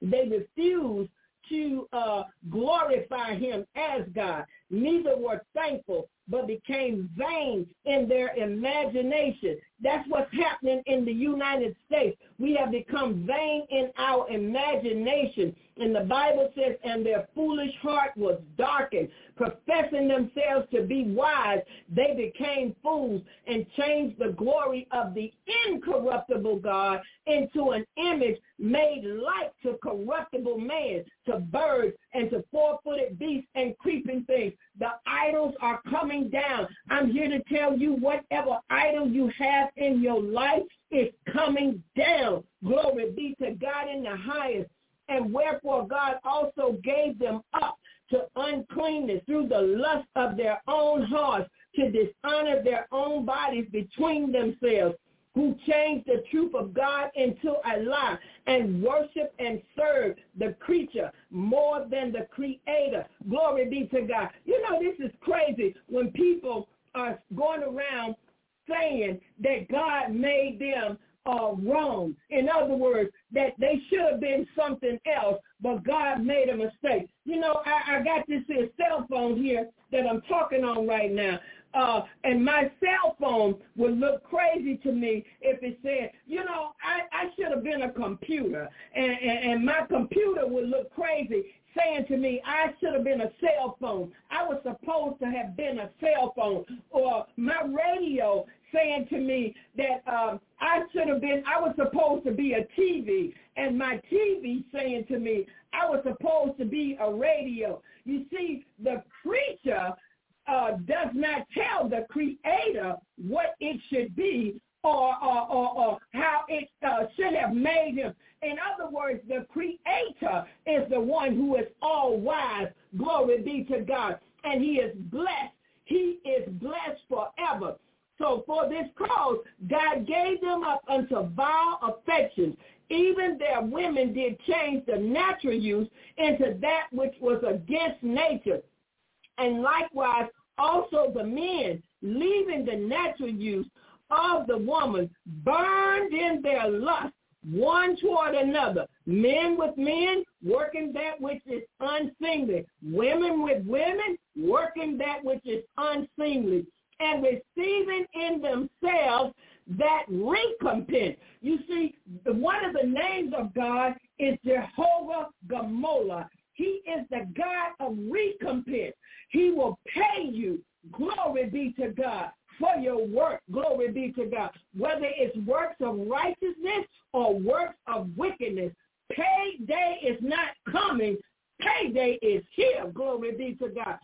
they refused to uh, glorify him as God. Neither were thankful, but became vain in their imagination. That's what's happening in the United States. We have become vain in our imagination. And the Bible says, and their foolish heart was darkened. Professing themselves to be wise, they became fools and changed the glory of the incorruptible God into an image made like to corruptible man, to birds and to four-footed beasts and creeping things. The idols are coming down. I'm here to tell you, whatever idol you have in your life is coming down. Glory be to God in the highest. And wherefore God also gave them up to uncleanness through the lust of their own hearts, to dishonor their own bodies between themselves, who changed the truth of God into a lie, and worship and serve the creature more than the Creator. Glory be to God. You know, this is crazy when people are going around saying that God made them Uh, wrong. In other words, that they should have been something else, but God made a mistake. You know, I, I got this here cell phone here that I'm talking on right now, uh, and my cell phone would look crazy to me if it said, you know, I, I should have been a computer, and, and, and my computer would look crazy saying to me, I should have been a cell phone. I was supposed to have been a cell phone. Or my radio saying to me that um, I should have been, I was supposed to be a T V, and my T V saying to me, I was supposed to be a radio. You see, the creature uh, does not tell the Creator what it should be or, or, or, or how it uh, should have made him. In other words, the Creator is the one who is all wise. Glory be to God. And he is blessed. He is blessed forever. So for this cause, God gave them up unto vile affections. Even their women did change the natural use into that which was against nature. And likewise, also the men, leaving the natural use of the woman, burned in their lust one toward another, men with men, working that which is unseemly, women with women, working that which is unseemly, and receiving in themselves that recompense. You see, one of the names of God is Jehovah Gamoleh. He is the God of recompense. He will pay you, glory be to God, for your work, glory be to God, whether it's works of righteousness or works of wickedness. Payday is not coming. Payday is here, glory be to God.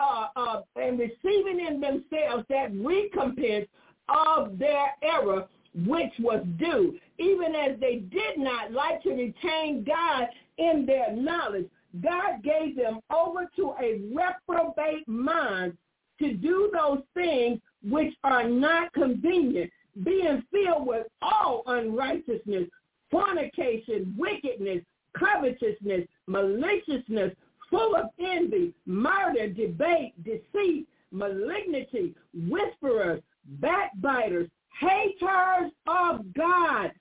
uh, uh, and receiving in themselves that recompense of their error, which was due, even as they did not like to retain God in their knowledge. God gave them over to a reprobate mind to do those things which are not convenient, being filled with all unrighteousness, fornication, wickedness, covetousness, maliciousness, full of envy, murder, debate, deceit, malignity, whisperers, backbiters, haters of God,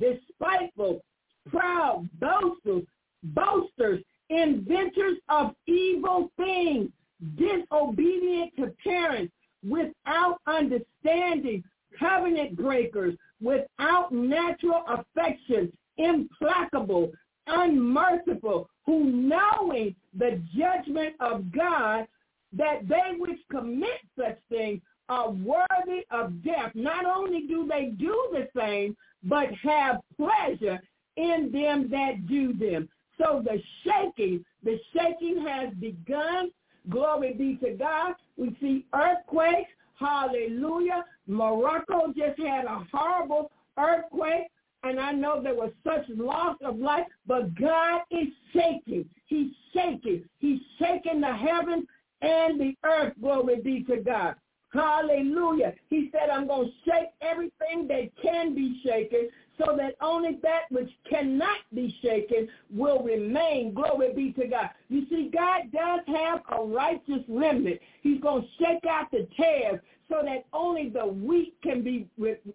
despiteful, proud, boastful, boasters, inventors of evil things, disobedient to parents, without understanding, covenant breakers, without natural affection, implacable, unmerciful, who knowing the judgment of God, that they which commit such things are worthy of death. Not only do they do the same, but have pleasure in them that do them. So the shaking, the shaking has begun. Glory be to God. We see earthquakes. Hallelujah. Morocco just had a horrible earthquake, and I know there was such loss of life, but God is shaking. He's shaking. He's shaking the heavens and the earth. Glory be to God. Hallelujah. He said, I'm going to shake everything that can be shaken, so that only that which cannot be shaken will remain. Glory be to God. You see, God does have a righteous remnant. He's going to shake out the tares, so that only the wheat can be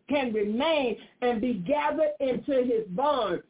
can remain and be gathered into his barn.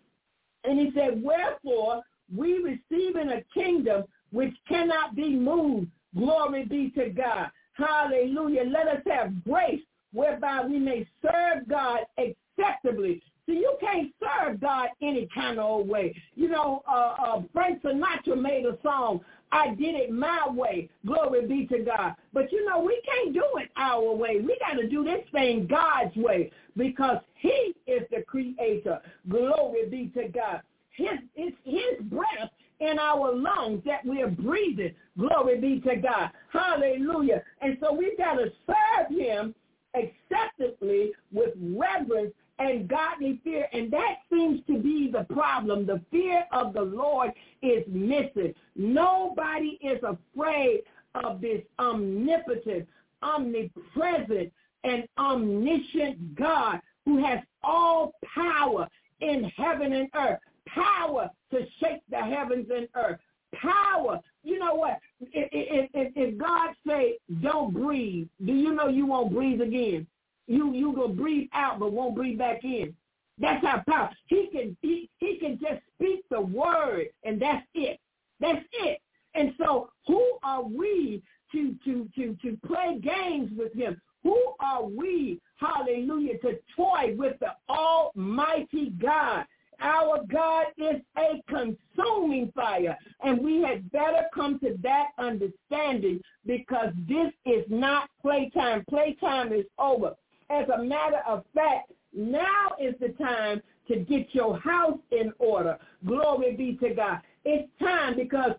And he said, wherefore, we receiving a kingdom which cannot be moved. Glory be to God. Hallelujah. Let us have grace whereby we may serve God acceptably. So you can't serve God any kind of old way. You know, uh, uh, Frank Sinatra made a song, I Did It My Way. Glory be to God. But, you know, we can't do it our way. We got to do this thing God's way, because he is the creator. Glory be to God. His, it's his breath in our lungs that we are breathing. Glory be to God. Hallelujah. And so we've got to serve him acceptably with reverence and godly fear, and that seems to be the problem. The fear of the Lord is missing. Nobody is afraid of this omnipotent, omnipresent, and omniscient God who has all power in heaven and earth, power to shake the heavens and earth, power. You know what? If, if, if God say, don't breathe, do you know you won't breathe again? You you gonna breathe out, but won't breathe back in. That's how powerful. He can he, he can just speak the word, and that's it. That's it. And so, who are we to to to to play games with him? Who are we, hallelujah, to toy with the Almighty God? Our God is a consuming fire, and we had better come to that understanding, because this is not playtime. Playtime is over. As a matter of fact, now is the time to get your house in order. Glory be to God. It's time, because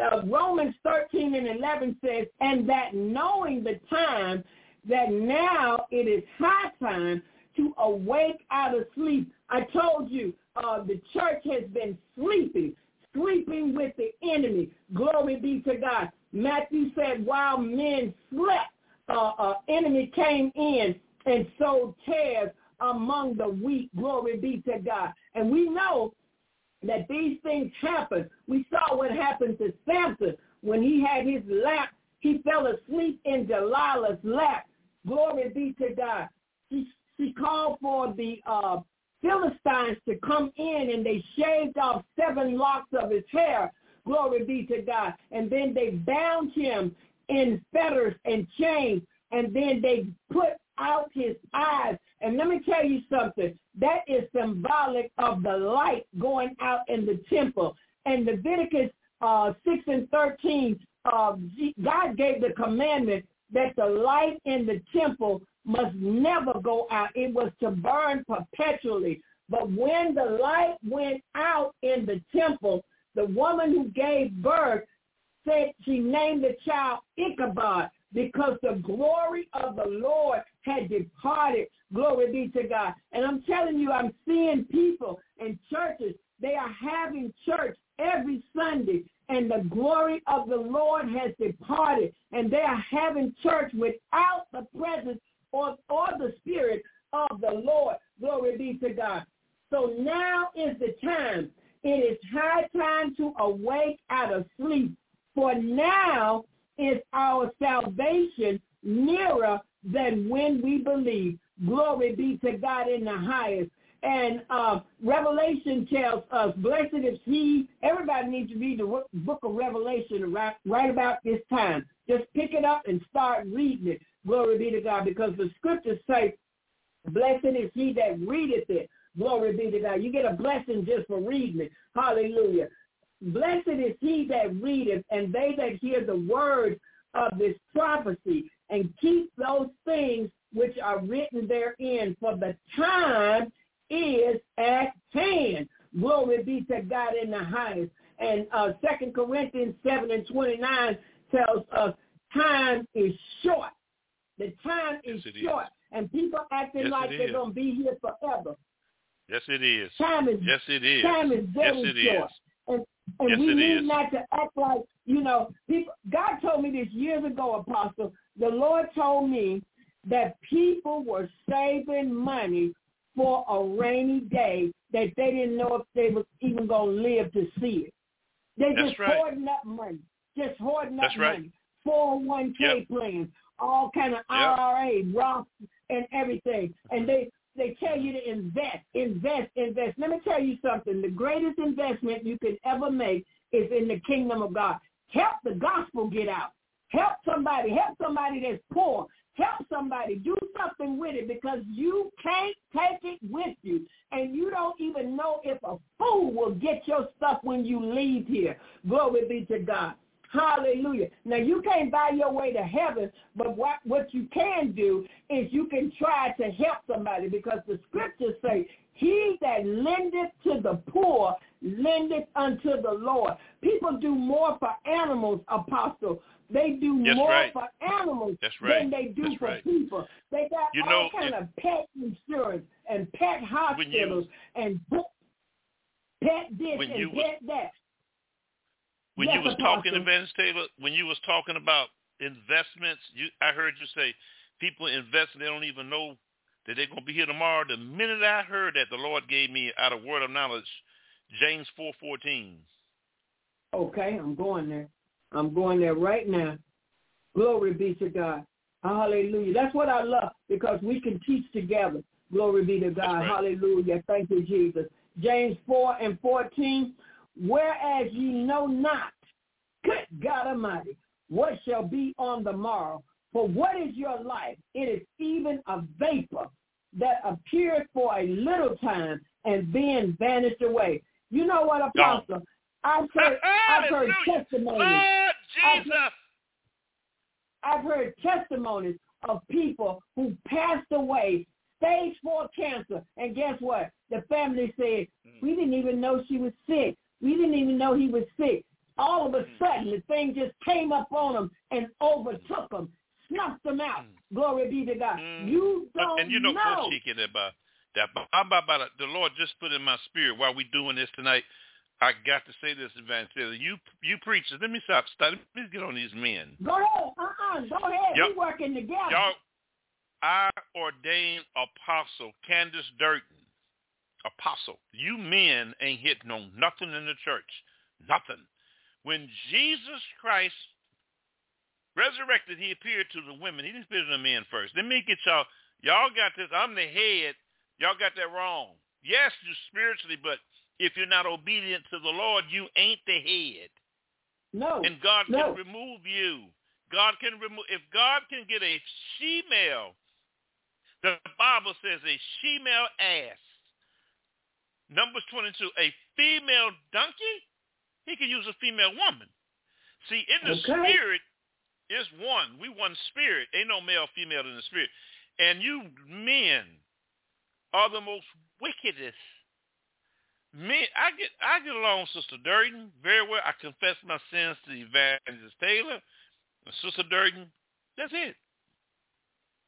uh, Romans thirteen and eleven says, and that knowing the time, that now it is high time to awake out of sleep. I told you, uh, the church has been sleeping, sleeping with the enemy. Glory be to God. Matthew said, while men slept, uh, uh, enemy came in and sowed tares among the wheat. Glory be to God. And we know that these things happen. We saw what happened to Samson when he had his lap. He fell asleep in Delilah's lap. Glory be to God. She, she called for the uh, Philistines to come in, and they shaved off seven locks of his hair. Glory be to God. And then they bound him in fetters and chains, and then they put out his eyes. And let me tell you something. That is symbolic of the light going out in the temple. And Leviticus uh, six and thirteen, uh, God gave the commandment that the light in the temple must never go out. It was to burn perpetually. But when the light went out in the temple, the woman who gave birth said she named the child Ichabod because the glory of the Lord had departed. Glory be to God. And I'm telling you, I'm seeing people in churches. They are having church every Sunday, and the glory of the Lord has departed, and they are having church without the presence or, or the spirit of the Lord. Glory be to God. So now is the time. It is high time to awake out of sleep, for now is our salvation nearer than when we believe. Glory be to God in the highest. And uh, Revelation tells us, blessed is he. Everybody needs to read the book of Revelation right, right about this time. Just pick it up and start reading it. Glory be to God, because the scriptures say, blessed is he that readeth it. Glory be to God. You get a blessing just for reading it. Hallelujah. Blessed is he that readeth, and they that hear the words of this prophecy, and keep those things which are written therein, for the time is at hand. Glory be to God in the highest. And uh, Second Corinthians seven and twenty-nine tells us time is short. The time is yes, short. Is. And people acting yes, like they're going to be here forever. Yes, it is. Time is, yes, it is. Time is very yes, it short. Is. And, and yes, we need is. Not to act like, you know, people, God told me this years ago, Apostle. The Lord told me that people were saving money for a rainy day that they didn't know if they was even going to live to see it. They That's just right. hoarding up money, just hoarding That's up right. money, four oh one k yep. plans, all kind of yep. I R A, Roth, and everything. And they, they tell you to invest, invest, invest. Let me tell you something. The greatest investment you can ever make is in the kingdom of God. Help the gospel get out. Help somebody. Help somebody that's poor. Help somebody. Do something with it, because you can't take it with you. And you don't even know if a fool will get your stuff when you leave here. Glory be to God. Hallelujah. Now, you can't buy your way to heaven, but what, what you can do is you can try to help somebody, because the scriptures say, he that lendeth to the poor lendeth unto the Lord. People do more for animals, Apostle. They do yes, more right. for animals right. than they do That's for right. people. They got you all know, kind it, of pet insurance and pet hospitals you, and pet this and you, pet that. When yes, you was Apostle. talking, Evangelist Taylor, when you was talking about investments, you, I heard you say people invest and they don't even know that they're going to be here tomorrow. The minute I heard that, the Lord gave me out of word of knowledge, James four fourteen. Okay, I'm going there. I'm going there right now. Glory be to God. Hallelujah. That's what I love, because we can teach together. Glory be to God. Right. Hallelujah. Thank you, Jesus. James four and fourteen. Whereas ye know not, good God Almighty, what shall be on the morrow? For what is your life? It is even a vapor that appears for a little time and then vanished away. You know what, Apostle? No. I've heard, I've heard testimonies. Lord Jesus. I've, I've heard testimonies of people who passed away, stage four cancer. And guess what? The family said, we didn't even know she was sick. We didn't even know he was sick. All of a sudden, the thing just came up on him and overtook him, snuffed him out. Glory be to God. Mm. You don't and you know. know. The Lord just put in my spirit while we're doing this tonight, I got to say this, Evangelist. You you preachers, let me stop. stop. Let me get on these men. Go ahead. Uh-uh. Go ahead. Yep. We working together. Y'all, our ordained apostle, Candace Durden, apostle, you men ain't hitting on nothing in the church. Nothing. When Jesus Christ resurrected, he appeared to the women. He didn't appear to the men first. Let me get y'all. Y'all got this. I'm the head. Y'all got that wrong. Yes, you spiritually, but if you're not obedient to the Lord, you ain't the head. No. And God no. can remove you. God can remove. If God can get a she-male, the Bible says a she-male ass. Numbers twenty-two, a female donkey, he can use a female woman. See, in the okay. spirit is one. We one spirit. Ain't no male, female in the spirit. And you men are the most wickedest Me, I get I get along with Sister Durden very well. I confess my sins to Evangelist Taylor and Sister Durden. That's it.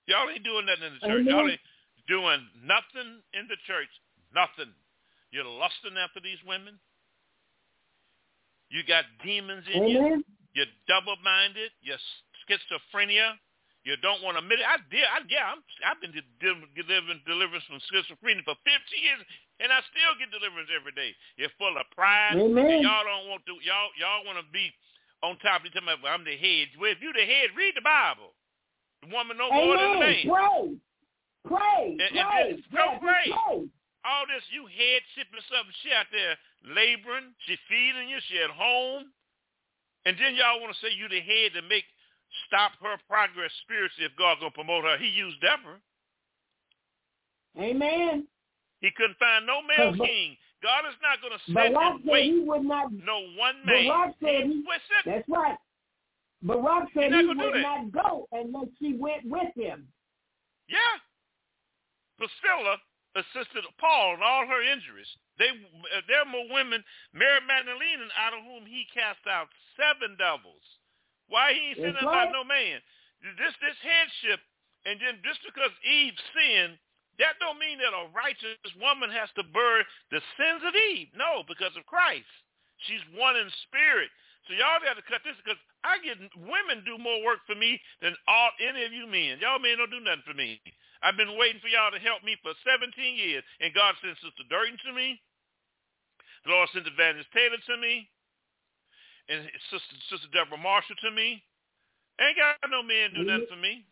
Y'all ain't doing nothing in the church. Amen. Y'all ain't doing nothing in the church. Nothing. You're lusting after these women. You got demons in Amen. you. You're double-minded. You're schizophrenia. You don't want to admit it. I did. I, yeah, I'm, I've been delivering deliverance from schizophrenia for fifty years, and I still get deliverance every day. You're full of pride. Amen. And y'all don't want to. Y'all y'all want to be on top of each other. I'm the head. Well, if you the head, read the Bible. The woman no more than the man. Pray, pray, and, pray. And just, don't pray. pray. All this you head sipping something. She out there laboring. She feeding you. She at home, and then y'all want to say you the head to make. Stop her progress spiritually if God's going to promote her. He used Deborah. Amen. He couldn't find no male but, king. God is not going to sit and wait. He would not, no one man. Barack said he, that's right. Barack said he would that. not go unless she went with him. Yeah. Priscilla assisted Paul in all her injuries. They, uh, there are more women, Mary Magdalene, out of whom he cast out seven devils. Why he ain't sinning about no man? This this headship, and then just because Eve sinned, that don't mean that a righteous woman has to bear the sins of Eve. No, because of Christ. She's one in spirit. So y'all got to cut this because I get women do more work for me than all any of you men. Y'all men don't do nothing for me. I've been waiting for y'all to help me for seventeen years, and God sent Sister Durden to me. The Lord sent Evangelist Taylor to me. And Sister, Sister Deborah Marshall to me. Ain't got no man do nothing for me.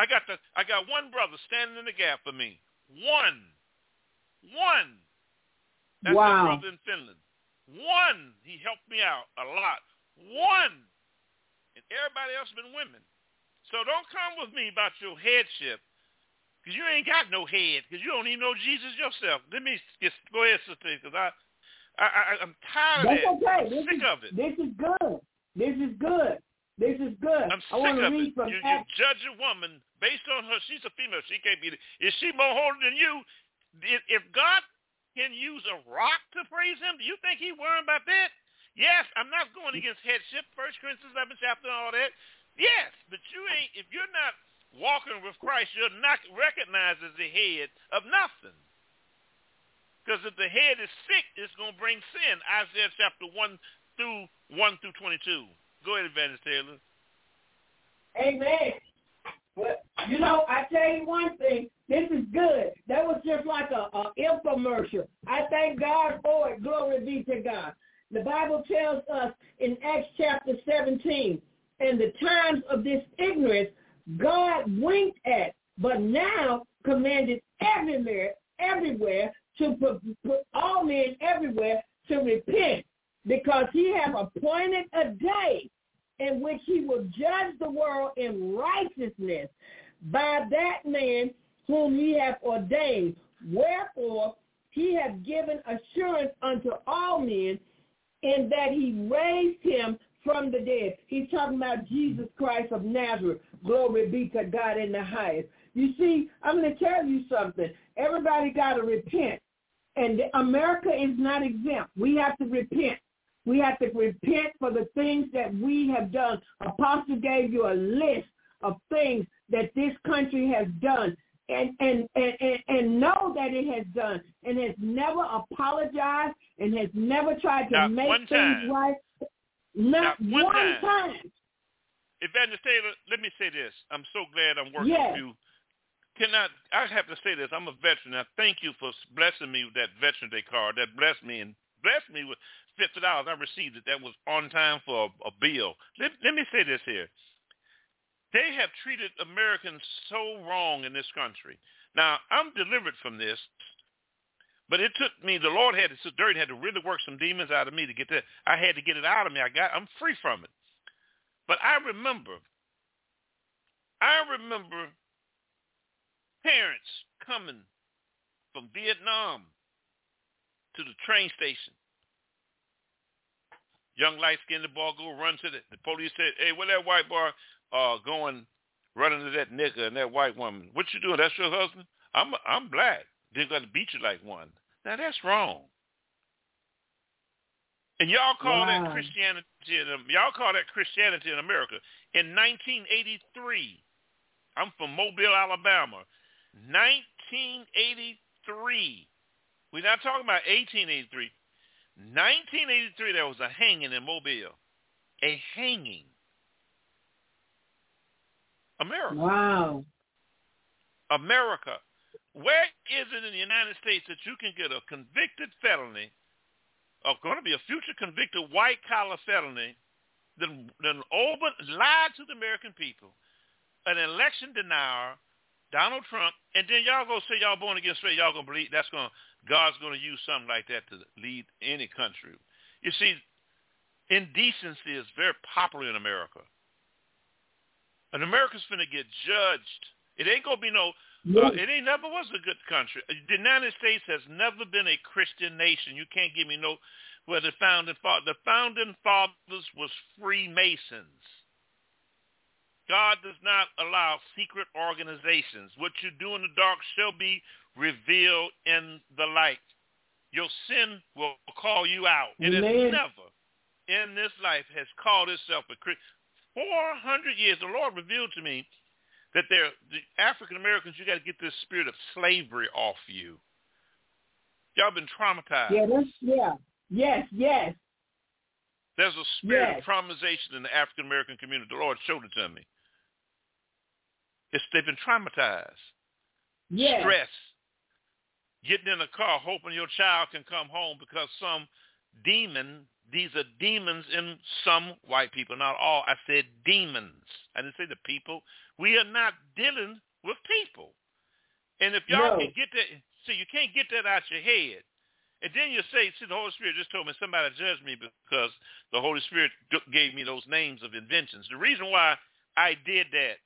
I got the I got one brother standing in the gap for me. One. One. That's wow. my brother in Finland. One. He helped me out a lot. One. And everybody else been women. So don't come with me about your headship. Because you ain't got no head. Because you don't even know Jesus yourself. Let me just go ahead, Sister, because I... I, I, I'm tired That's of it. Okay. I'm this sick is, of it. This is good. This is good. This is good. I'm I sick of read it. You, you judge a woman based on her. She's a female. She can't be. Is she more holy than you? If God can use a rock to praise him, do you think he worried about that? Yes. I'm not going against headship. First Corinthians eleven chapter and all that. Yes. But you ain't. If you're not walking with Christ, you're not recognized as the head of nothing. Because if the head is sick, it's going to bring sin. Isaiah chapter one through one through twenty-two. Go ahead, Evangelist Taylor. Amen. Well, you know, I tell you one thing. This is good. That was just like a, a infomercial. I thank God for it. Glory be to God. The Bible tells us in Acts chapter seventeen, in the times of this ignorance, God winked at, but now commanded everywhere, everywhere, to put, put all men everywhere to repent, because he hath appointed a day in which he will judge the world in righteousness by that man whom he hath ordained. Wherefore he hath given assurance unto all men in that he raised him from the dead. He's talking about Jesus Christ of Nazareth. Glory be to God in the highest. You see, I'm going to tell you something. Everybody got to repent. And America is not exempt. We have to repent. We have to repent for the things that we have done. Apostle gave you a list of things that this country has done and, and, and, and, and know that it has done and has never apologized and has never tried to not make things right. Not, not one, one time. time. Evangelist Taylor, let me say this. I'm so glad I'm working yes. with you. Can I, I have to say this. I'm a veteran. I thank you for blessing me with that Veteran Day card. That blessed me and blessed me with fifty dollars. I received it. That was on time for a, a bill. Let, let me say this here. They have treated Americans so wrong in this country. Now, I'm delivered from this, but it took me, the Lord had, it's dirty, had to really work some demons out of me to get that. I had to get it out of me. I got, I'm free from it. But I remember, I remember parents coming from Vietnam to the train station. Young light-skinned boy go run to the, the police said, hey, where that white boy uh, going, running to that nigga and that white woman? What you doing? That's your husband? I'm I'm black. They're going to beat you like one. Now, that's wrong. And y'all call wow. that Christianity. Y'all call that Christianity in America. In nineteen eighty-three, I'm from Mobile, Alabama. nineteen eighty-three. We're not talking about eighteen eighty-three. nineteen eighty-three, there was a hanging in Mobile. A hanging. America. Wow. America. Where is it in the United States that you can get a convicted felony, or going to be a future convicted white-collar felony, then, then over, lied to the American people, an election denier, Donald Trump, and then y'all go say y'all born again straight, y'all going to believe that's going to, God's going to use something like that to lead any country. You see, indecency is very popular in America. And America's finna get judged. It ain't going to be no, uh, it ain't never was a good country. The United States has never been a Christian nation. You can't give me no, where the founding fathers, the founding fathers was Freemasons. God does not allow secret organizations. What you do in the dark shall be revealed in the light. Your sin will call you out. It has never in this life has called itself a Christian. four hundred years, the Lord revealed to me that they're, the African Americans, you got to get this spirit of slavery off you. Y'all been traumatized. Yeah, that's, yeah. Yes, yes. There's a spirit yes. of traumatization in the African American community. The Lord showed it to me. It's, they've been traumatized. Yes. Stress. Getting in a car, hoping your child can come home because some demon, these are demons in some white people, not all. I said demons. I didn't say the people. We are not dealing with people. And if y'all no. can get that, see, you can't get that out your head. And then you say, see, the Holy Spirit just told me somebody judged me because the Holy Spirit gave me those names of inventions. The reason why I did that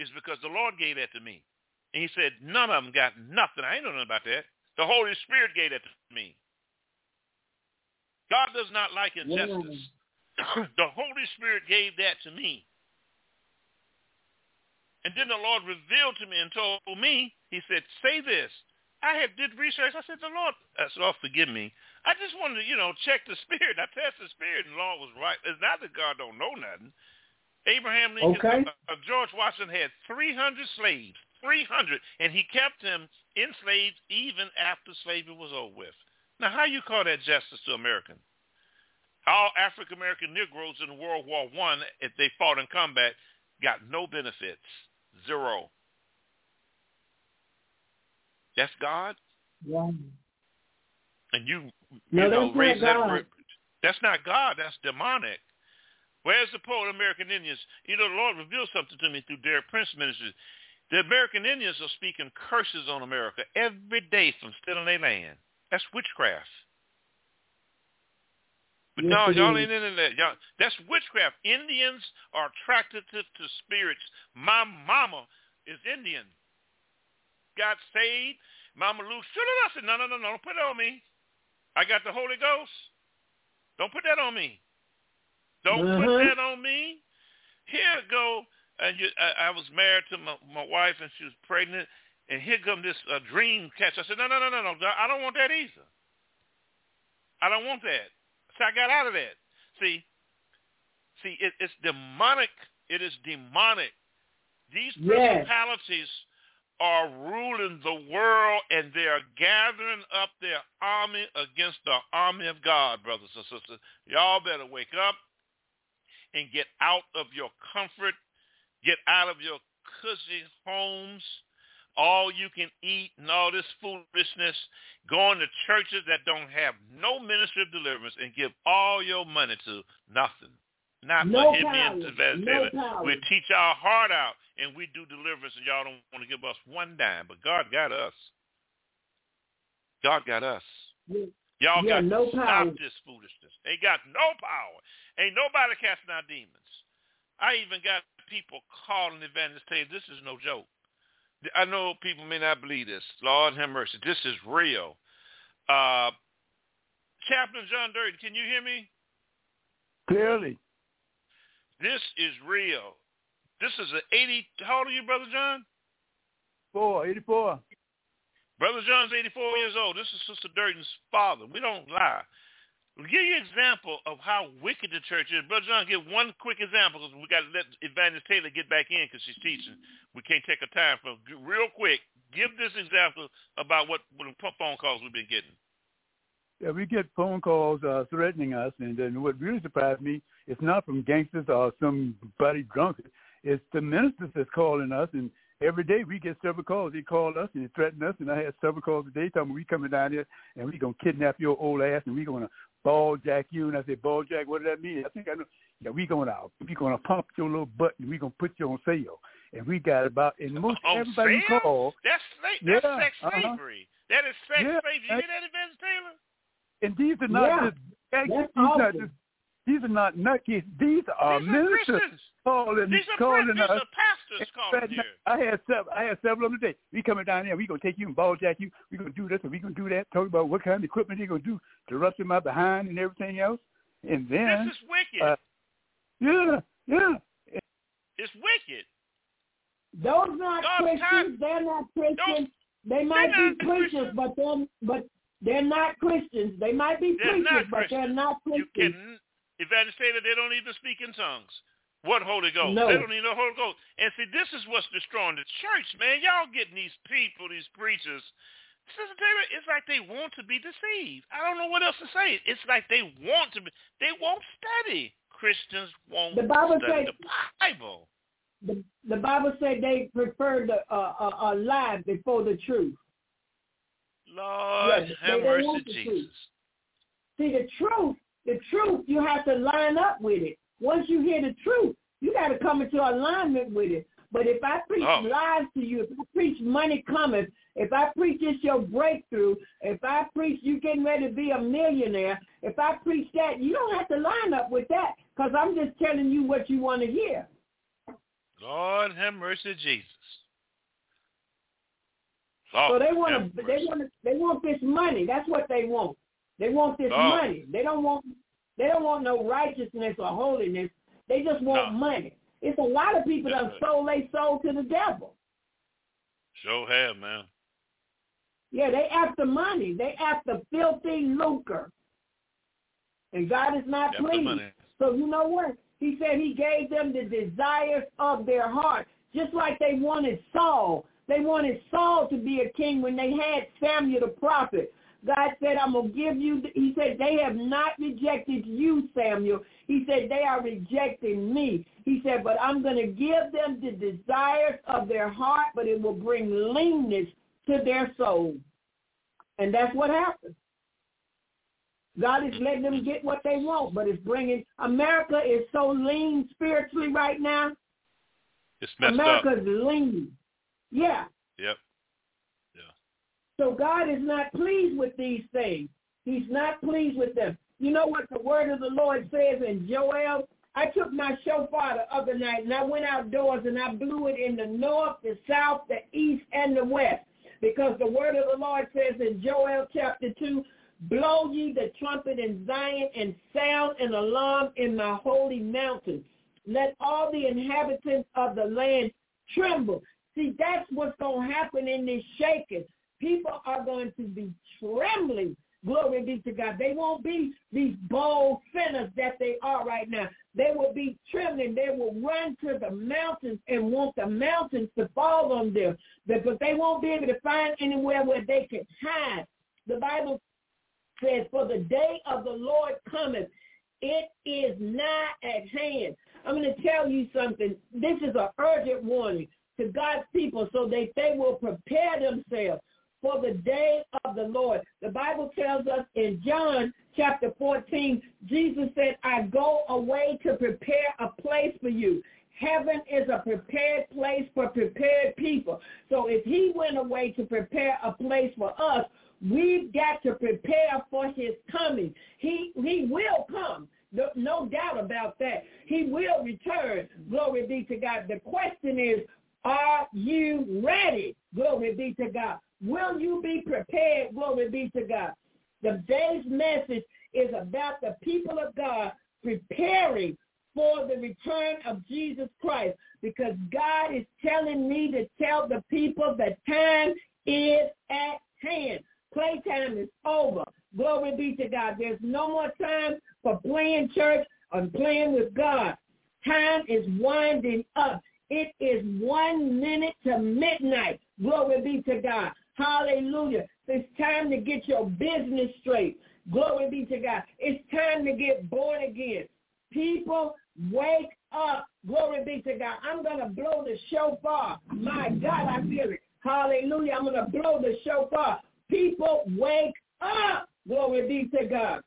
is because the Lord gave that to me. And he said, none of them got nothing. I ain't know nothing about that. The Holy Spirit gave that to me. God does not like injustice. Yeah. The Holy Spirit gave that to me. And then the Lord revealed to me and told me, he said, say this. I had did research. I said, the Lord, I said, oh, forgive me. I just wanted to, you know, check the spirit. I tested the spirit, and the Lord was right. It's not that God don't know nothing. Abraham Lincoln, okay. uh, George Washington had three hundred slaves, three hundred, and he kept them enslaved even after slavery was over with. Now, how you call that justice to American? All African-American Negroes in World War One, if they fought in combat, got no benefits, zero. That's God? Yeah. And you, you no, know, raise that. God. That's not God. That's demonic. Where's the poor American Indians? You know, the Lord revealed something to me through Derek Prince ministry. The American Indians are speaking curses on America every day from stealing their land. That's witchcraft. But yes, no, y'all ain't into that. Y'all, that's witchcraft. Indians are attracted to, to spirits. My mama is Indian. Got saved. Mama Lou, shut it up. I said, no, no, no, no, don't put it on me. I got the Holy Ghost. Don't put that on me. Don't uh-huh. put that on me. Here go. And you, I, I was married to my, my wife, and she was pregnant. And here come this uh, dream catch. I said, no, no, no, no, no. I don't want that either. I don't want that. So I got out of that. See, see, it, it's demonic. It is demonic. These principalities yes. are ruling the world, and they are gathering up their army against the army of God, brothers and sisters. Y'all better wake up and get out of your comfort, get out of your cozy homes, all you can eat and all this foolishness, going to churches that don't have no ministry of deliverance, and give all your money to nothing. Not no for him no no we teach our heart out, and we do deliverance, and y'all don't want to give us one dime. But God got us. God got us. Yeah. Y'all yeah, got no to power. Stop this foolishness. They got no power. Ain't nobody casting out demons. I even got people calling the evangelist saying, this is no joke. I know people may not believe this. Lord have mercy. This is real. Uh, Chaplain John Durden, can you hear me? Clearly. This is real. This is an eighty. How old are you, Brother John? Four, eighty-four. Brother John's eighty-four years old. This is Sister Durden's father. We don't lie. We'll give you an example of how wicked the church is. Brother John, give one quick example because we got to let Evangelist Taylor get back in because she's teaching. We can't take her time. So real quick, give this example about what, what phone calls we've been getting. Yeah, we get phone calls uh, threatening us, and, and what really surprised me, it's not from gangsters or somebody drunk. It's the ministers that's calling us, and every day we get several calls. They called us and they threatened us, and I had several calls today talking about we coming down here and we going to kidnap your old ass and we going to ball jack you. And I said, ball jack, what does that mean? I think I know. Yeah, we going to we going to pump your little butt and we going to put you on sale. And we got about, and most oh, everybody sale? Called. That's, sla- that's yeah, sex uh-huh. slavery. That is sex yeah, slavery. You hear that, Evangelist Taylor? And these are not yeah, just, that's these, awesome. Not just, these are not nutcases. These are these ministers are calling, these are calling these us. These are pastors calling you. I had several. I had several of them today. We coming down here. We gonna take you and ball jack you. We gonna do this and we gonna do that. Talk about what kind of equipment they gonna do to rust in my behind and everything else. And then this is wicked. Uh, yeah, yeah. It's wicked. Those not God, Christians. God. They're not Christians. Those, they might be preachers, but then but. They're not Christians. They might be they're preachers, but they're not Christians. You can, if I say that they don't even speak in tongues. What Holy Ghost? No. They don't even know Holy Ghost. And see, this is what's destroying the church, man. Y'all getting these people, these preachers. Sister Taylor, it's like they want to be deceived. I don't know what else to say. It's like they want to be. They won't study. Christians won't the Bible study says, the Bible. The, the Bible said they prefer the uh, uh, uh, lie before the truth. Lord, yes, have mercy, Jesus. See, the truth, the truth, you have to line up with it. Once you hear the truth, you got to come into alignment with it. But if I preach oh. lies to you, if I preach money cometh, if I preach it's your breakthrough, if I preach you getting ready to be a millionaire, if I preach that, you don't have to line up with that because I'm just telling you what you want to hear. Lord, have mercy, Jesus. So they want to, they want to, they want this money. That's what they want. They want this oh. money. They don't want, they don't want no righteousness or holiness. They just want no. money. It's a lot of people that sold their soul to the devil. Sure have, man. Yeah, they after money. They after filthy lucre, and God is not pleased. So you know what? He said He gave them the desires of their heart, just like they wanted Saul. They wanted Saul to be a king when they had Samuel the prophet. God said, I'm going to give you, he said, they have not rejected you, Samuel. He said, they are rejecting me. He said, but I'm going to give them the desires of their heart, but it will bring leanness to their soul. And that's what happened. God is letting them get what they want, but it's bringing, America is so lean spiritually right now. It's messed America's up. America's lean. Yeah. Yep. Yeah. So God is not pleased with these things. He's not pleased with them. You know what the word of the Lord says in Joel? I took my shofar the other night, and I went outdoors, and I blew it in the north, the south, the east, and the west, because the word of the Lord says in Joel chapter two, blow ye the trumpet in Zion and sound an alarm in my holy mountain. Let all the inhabitants of the land tremble. See, that's what's going to happen in this shaking. People are going to be trembling. Glory be to God. They won't be these bold sinners that they are right now. They will be trembling. They will run to the mountains and want the mountains to fall on them. But they won't be able to find anywhere where they can hide. The Bible says, for the day of the Lord cometh, it is nigh at hand. I'm going to tell you something. This is an urgent warning to God's people so that they will prepare themselves for the day of the Lord. The Bible tells us in John chapter fourteen, Jesus said, I go away to prepare a place for you. Heaven is a prepared place for prepared people. So if he went away to prepare a place for us, we've got to prepare for his coming. He, he will come. No, no doubt about that. He will return. Glory be to God. The question is, are you ready? Glory be to God. Will you be prepared? Glory be to God. The day's message is about the people of God preparing for the return of Jesus Christ, because God is telling me to tell the people the time is at hand. Playtime is over. Glory be to God. There's no more time for playing church or playing with God. Time is winding up. It is one minute to midnight. Glory be to God. Hallelujah. It's time to get your business straight. Glory be to God. It's time to get born again. People, wake up. Glory be to God. I'm going to blow the shofar. My God, I feel it. Hallelujah. I'm going to blow the shofar. People, wake up. Glory be to God.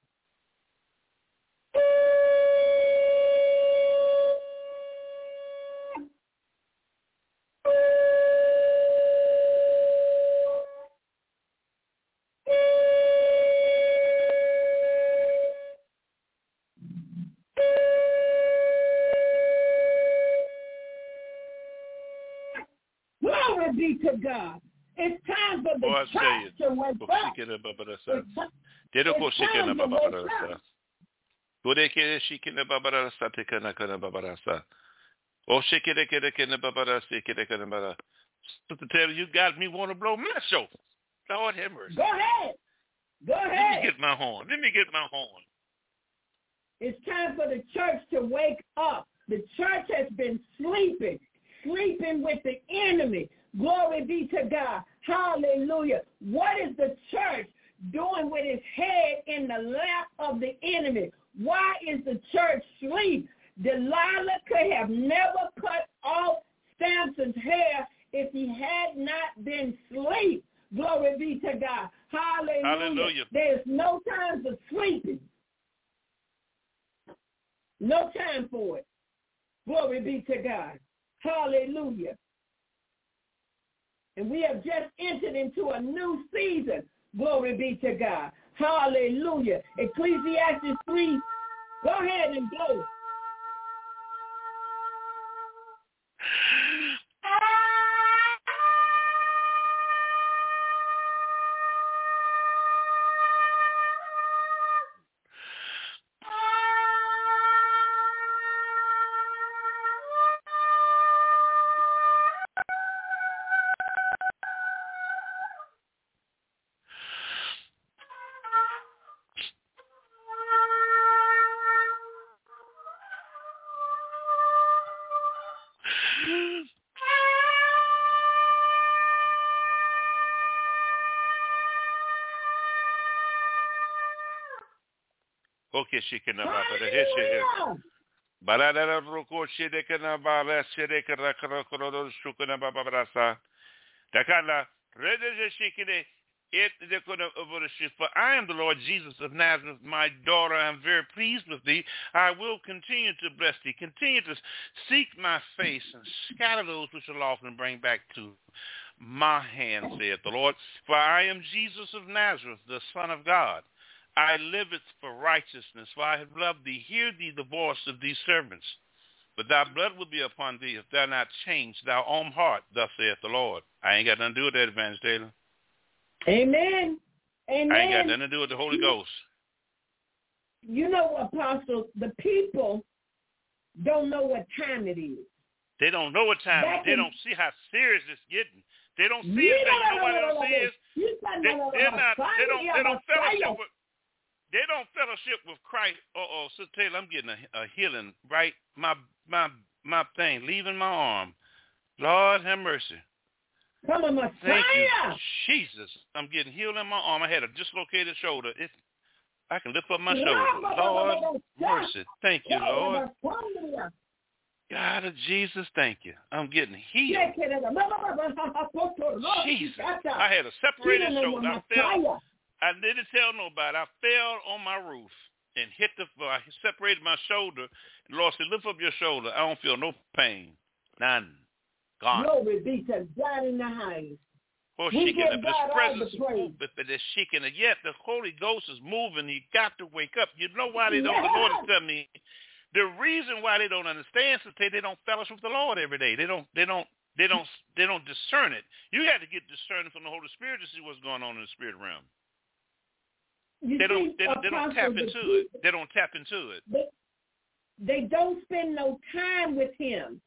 Be to God. It's time for the church to wake up. It's time to wake up. To tell you, you got me want to blow my show. Lord have mercy. Go ahead. Go ahead. Let me get my horn. Let me get my horn. It's time for the church to wake up. The church has been sleeping, sleeping with the enemy. Glory be to God. Hallelujah. What is the church doing with its head in the lap of the enemy? Why is the church asleep? Delilah could have never cut off Samson's hair if he had not been asleep. Glory be to God. Hallelujah. Hallelujah. There's no time for sleeping. No time for it. Glory be to God. Hallelujah. And we have just entered into a new season. Glory be to God. Hallelujah. Ecclesiastes three. Go ahead and blow. For I am the Lord Jesus of Nazareth, my daughter. I am very pleased with thee. I will continue to bless thee. Continue to seek my face and scatter those which are lost and bring back to my hand, saith the Lord. For I am Jesus of Nazareth, the Son of God. I liveth for righteousness, for I have loved thee. Hear thee the voice of these servants. But thy blood will be upon thee if thou not change thy own heart, thus saith the Lord. I ain't got nothing to do with that, Evangelist Taylor. Amen. Amen. I ain't got nothing to do with the Holy Ghost. You know, Apostle, the people don't know what time it is. They don't know what time it is. They don't see how serious it's getting. They don't see it like nobody else is. They don't fellowship with They don't fellowship with Christ. Uh-oh, Sister Taylor, I'm getting a, a healing, right? My my my thing, leaving my arm. Lord have mercy. Come on, my Thank you, Jesus. I'm getting healed in my arm. I had a dislocated shoulder. It, I can lift up my shoulder. Lord mercy. Thank you, Lord. God of Jesus, thank you. I'm getting healed. Jesus. I had a separated shoulder. I fell. I didn't tell nobody. I fell on my roof and hit the floor. I separated my shoulder. And Lord said, lift up your shoulder. I don't feel no pain. None. Gone. Glory be to God in the highest. Oh, we give God all the praise. Yet the Holy Ghost is moving. You got to wake up. You know why they don't? Yes. The Lord is telling me. The reason why they don't understand is they don't fellowship with the Lord every day. They don't. They don't. They don't. They don't discern it. You got to get discerning from the Holy Spirit to see what's going on in the spirit realm. You they don't. They, they don't tap into people, it. They don't tap into it. They, they don't spend no time with him.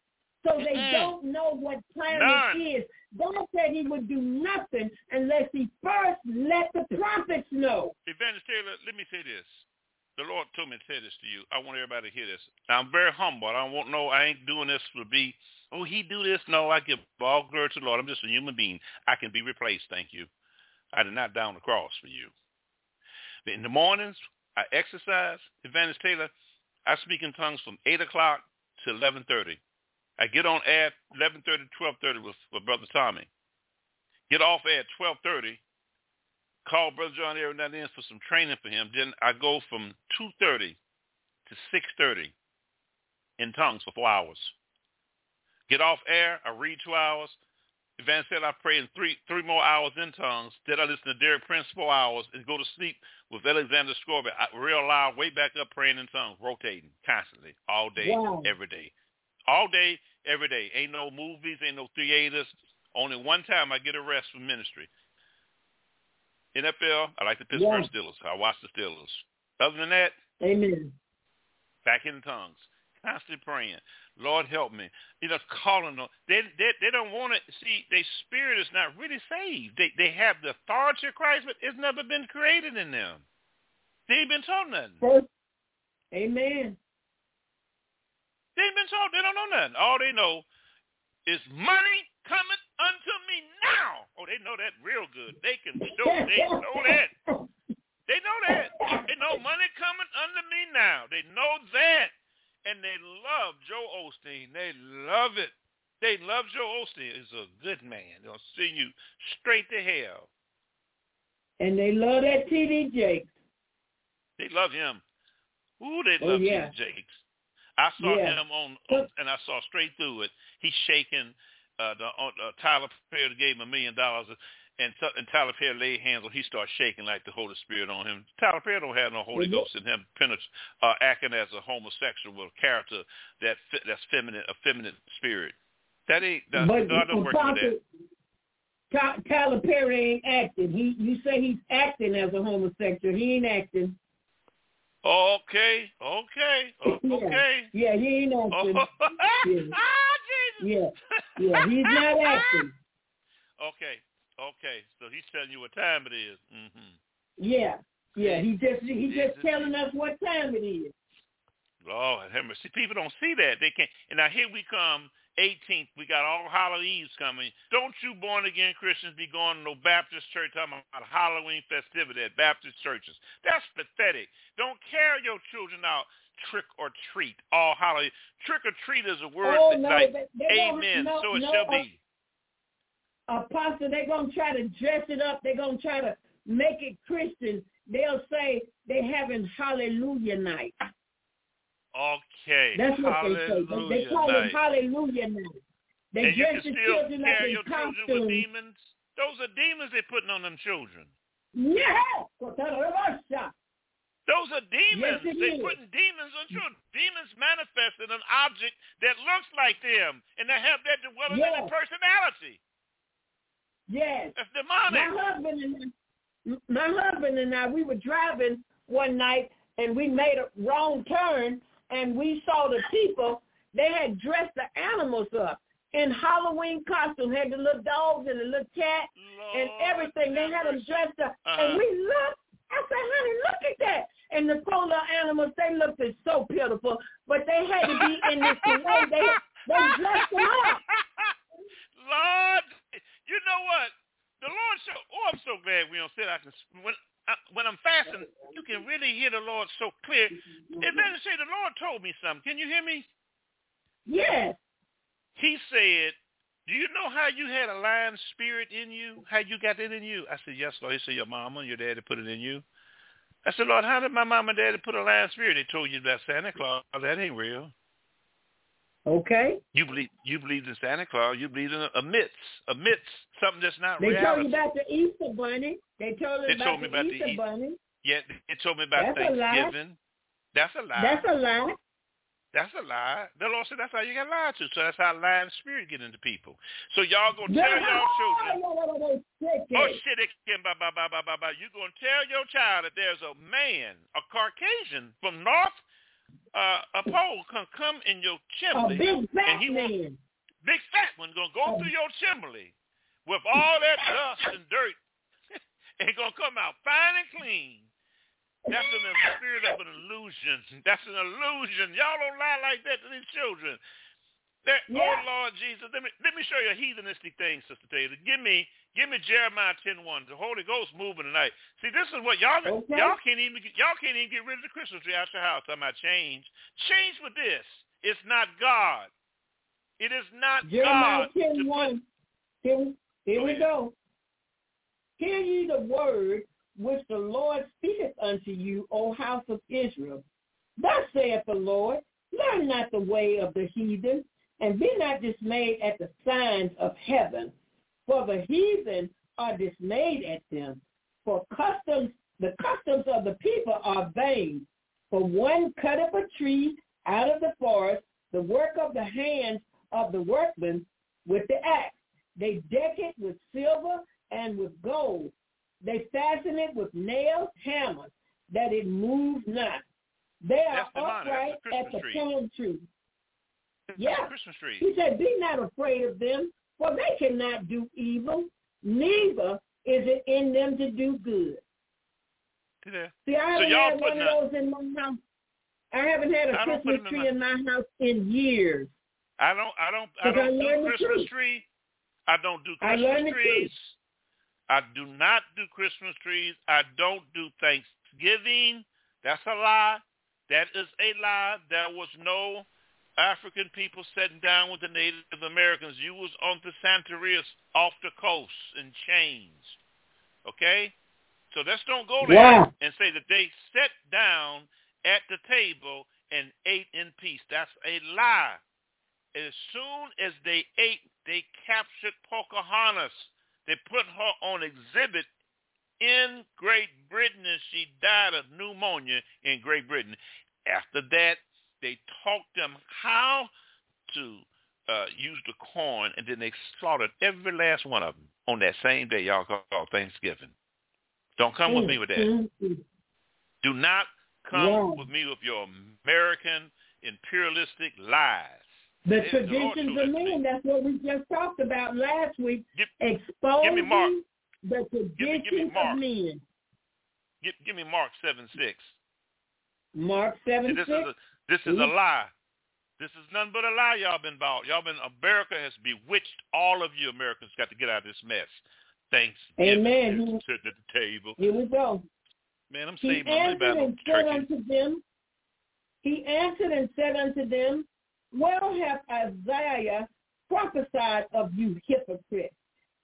So they mm-hmm. don't know what plan None. It is. God said he would do nothing unless he first let the prophets know. Evangelist Taylor, let me say this. The Lord told me to say this to you. I want everybody to hear this. Now, I'm very humble. I don't want no, I ain't doing this to be, oh, he do this. No, I give all glory to the Lord. I'm just a human being. I can be replaced. Thank you. I did not die on the cross for you. In the mornings, I exercise. Evangelist Taylor, I speak in tongues from eight o'clock to eleven thirty. I get on air eleven thirty, twelve thirty with, with Brother Tommy. Get off air twelve thirty. Call Brother John every now and then for some training for him. Then I go from two thirty to six thirty in tongues for four hours. Get off air. I read two hours. Evangelist Taylor, I pray in three three more hours in tongues. Then I listen to Derek Prince four hours and go to sleep with Alexander Scorby. I, real loud, way back up, praying in tongues, rotating constantly, all day, wow. every day. All day, every day. Ain't no movies, ain't no theaters. Only one time I get a rest from ministry. N F L, I like the Pittsburgh yeah. Steelers. I watch the Steelers. Other than that, amen. Back in the tongues. Constantly praying. Lord, help me. You know, calling on. They, they, they don't want to. See, their spirit is not really saved. They they have the authority of Christ, but it's never been created in them. They ain't been taught nothing. Amen. They ain't been taught. They don't know nothing. All they know is money coming unto me now. Oh, they know that real good. They can do it. They know that. They know that. They know money coming unto me now. They know that. And they love Joel Osteen. They love it. They love Joel Osteen. He's a good man. They'll send you straight to hell. And they love that T D Jakes. They love him. Ooh, they love oh, yeah. T D Jakes. I saw yeah. him on, on, and I saw straight through it. He's shaking. Uh, the, uh, Tyler Perry gave him a million dollars, and, t- and Tyler Perry laid hands on. He started shaking like the Holy Spirit on him. Tyler Perry don't have no Holy mm-hmm. Ghost in him, uh, acting as a homosexual with a character that fi- that's feminine, a feminine spirit. That ain't that, but, God don't work with that. Tyler Perry ain't acting. He, you say he's acting as a homosexual. He ain't acting. Okay, okay, okay. Yeah, yeah he ain't acting. Oh. Yeah. Ah, Jesus. Yeah, yeah, he's not acting. Okay, okay. So he's telling you what time it is. Mm-hmm. Yeah, yeah. He just he's just Jesus. Telling us what time it is. Lord, have mercy. People don't see that. They can't. And now here we come. eighteenth, we got all Halloween's coming. Don't you born-again Christians be going to no Baptist church talking about Halloween festivity at Baptist churches. That's pathetic. Don't carry your children out trick or treat all Halloween. Trick or treat is a word oh, that's no, like, they, they amen, no, so it no, shall uh, be. Apostle, they're going to try to dress it up. They're going to try to make it Christian. They'll say they're having Hallelujah night. Okay. That's what Hallelujah they say. They, they call night. It Hallelujah night. They and dress the children up in costumes. Demons. Those are demons they're putting on them children. Yeah. Those are demons. Yes, they're putting demons on children. Demons manifest in an object that looks like them, and they have that dwelling yes. in their personality. Yes. That's demonic. My husband and my husband and I, we were driving one night, and we made a wrong turn. And we saw the people, they had dressed the animals up in Halloween costumes, had the little dogs and the little cat Lord and everything. They had them dressed up. Uh-huh. And we looked. I said, honey, look at that. And the poor little animals, they looked so pitiful, but they had to be in this way. They, they dressed them up. Lord, you know what? The Lord showed, oh, I'm so glad we don't sit. I can, when, I, when I'm fasting, you can really hear the Lord so clear. It doesn't say the Lord told me something. Can you hear me? Yes. He said, do you know how you had a lion spirit in you? How you got that in you? I said, yes, Lord. He said, your mama and your daddy put it in you. I said, Lord, how did my mama and daddy put a lion spirit? They told you about Santa Claus. Oh, that ain't real. Okay. You believe you believe in Santa Claus. You believe in a myth, a myth, something that's not real. They told you about the Easter Bunny. They told, they about told me the about Easter the Easter Bunny. Yeah, they told me about that's Thanksgiving. A that's a lie. That's a lie. That's a lie. The Lord said that's how you got lied to. So that's how lying spirit get into people. So y'all gonna tell yeah. y'all children. Oh shit! Bye bye bye bye bye bye. You gonna tell your child that there's a man, a Caucasian from North. Uh, a pole can come in your chimney, a big fat and he man. Big fat one going to go through your chimney with all that dust and dirt and going to come out fine and clean. That's an spirit of an illusion. That's an illusion. Y'all don't lie like that to these children. That, yeah. Oh, Lord Jesus, let me let me show you a heathenistic thing, Sister Taylor. Give me give me Jeremiah ten one. The Holy Ghost moving tonight. See, this is what y'all okay. y'all can't even y'all can't even get rid of the Christmas tree out your house. I'm about change. Change with this. It's not God. It is not Jeremiah God. Jeremiah ten one. Here we, here we go. Hear ye the word which the Lord speaketh unto you, O house of Israel. Thus saith the Lord, learn not the way of the heathen, and be not dismayed at the signs of heaven, for the heathen are dismayed at them. For customs, the customs of the people are vain. For one cutteth a tree out of the forest, the work of the hands of the workmen with the axe. They deck it with silver and with gold. They fasten it with nails, hammers, that it moves not. They are upright at the palm tree. Yeah. He said, be not afraid of them, for they cannot do evil, neither is it in them to do good. Yeah. See, I haven't so had one up. of those in my house. I haven't had a Christmas tree in my... in my house in years. I don't I don't I don't I do Christmas tree. I don't do Christmas trees. I do not do Christmas trees. I don't do Thanksgiving. That's a lie. That is a lie. There was no African people sitting down with the Native Americans. You was on the Santeria off the coast in chains. Okay? So let's don't go there yeah. and say that they sat down at the table and ate in peace. That's a lie. As soon as they ate, they captured Pocahontas. They put her on exhibit in Great Britain, and she died of pneumonia in Great Britain. After that, they taught them how to uh, use the corn, and then they slaughtered every last one of them on that same day y'all call Thanksgiving. Don't come with me with that. Do not come yeah. with me with your American imperialistic lies. The it's traditions of men, that's what we just talked about last week, give, exposing give me the traditions give me, give me of men. Give, give me Mark seven six. Mark seven six? This, this is a lie. This is nothing but a lie y'all been about. Y'all been, America has bewitched all of you Americans. Got to get out of this mess. Thanks. Amen. He, sit at the table. Here we go. Man, I'm saving my money by unto them. He answered and said unto them, well hath Isaiah prophesied of you hypocrites,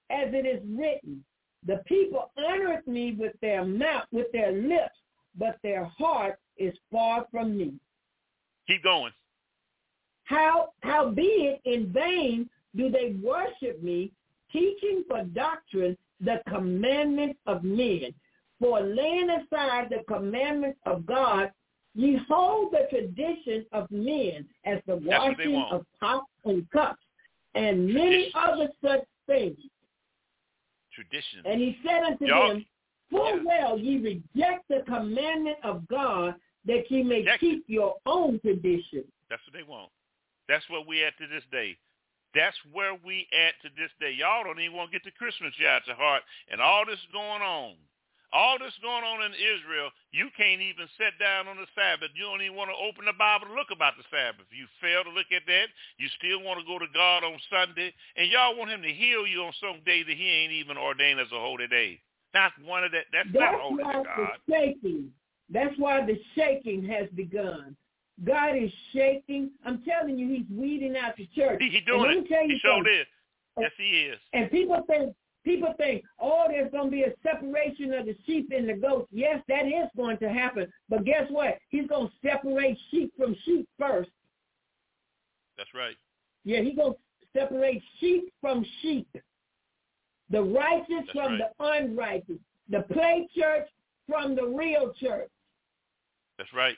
as it is written, the people honoreth me with their mouth, with their lips, but their heart is far from me. Keep going. How, how be it in vain do they worship me, teaching for doctrine the commandments of men. For laying aside the commandments of God, ye hold the tradition of men as the washing of pots and cups and many other such things. Tradition. And he said unto Y'all, them, full yeah. well ye reject the commandment of God that ye may reject keep it. Your own tradition. That's what they want. That's what we at to this day. That's where we at to this day. Y'all don't even want to get the Christmas tree out your heart and all this going on. All this going on in Israel, you can't even sit down on the Sabbath. You don't even want to open the Bible to look about the Sabbath. You fail to look at that. You still want to go to God on Sunday. And y'all want him to heal you on some day that he ain't even ordained as a holy day. Not one of that. That's, that's not holy to God. Shaking. That's why the shaking has begun. God is shaking. I'm telling you, he's weeding out the church. He's he doing it. He sure is. Yes, he is. And people think, People think, oh, there's going to be a separation of the sheep and the goats. Yes, that is going to happen. But guess what? He's going to separate sheep from sheep first. That's right. Yeah, he's going to separate sheep from sheep. The righteous That's from right. the unrighteous. The play church from the real church. That's right.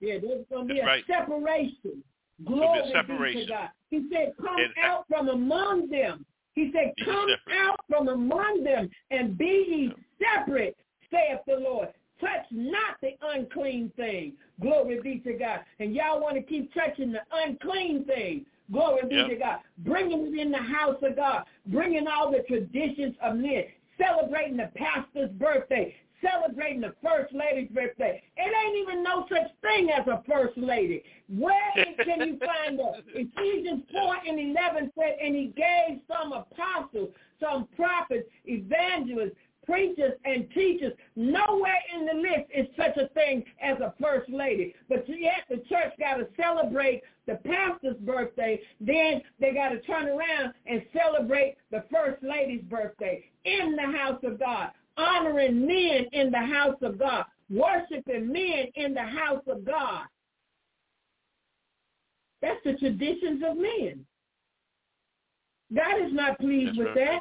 Yeah, there's going to be, right. be a separation. Glory to God. He said, come and, out from among them. He said, come out from among them and be ye separate, saith the Lord. Touch not the unclean thing. Glory be to God. And y'all want to keep touching the unclean thing. Glory be yep. to God. Bringing it in the house of God. Bringing all the traditions of men. Celebrating the pastor's birthday. Celebrating the first lady's birthday. It ain't even no such thing as a first lady. Where can you find that? Ephesians four and eleven said, and he gave some apostles, some prophets, evangelists, preachers, and teachers. Nowhere in the list is such a thing as a first lady. But yet the church got to celebrate the pastor's birthday. Then they got to turn around and celebrate the first lady's birthday in the house of God. Honoring men in the house of God. Worshiping men in the house of God. That's the traditions of men. God is not pleased That's with right. that.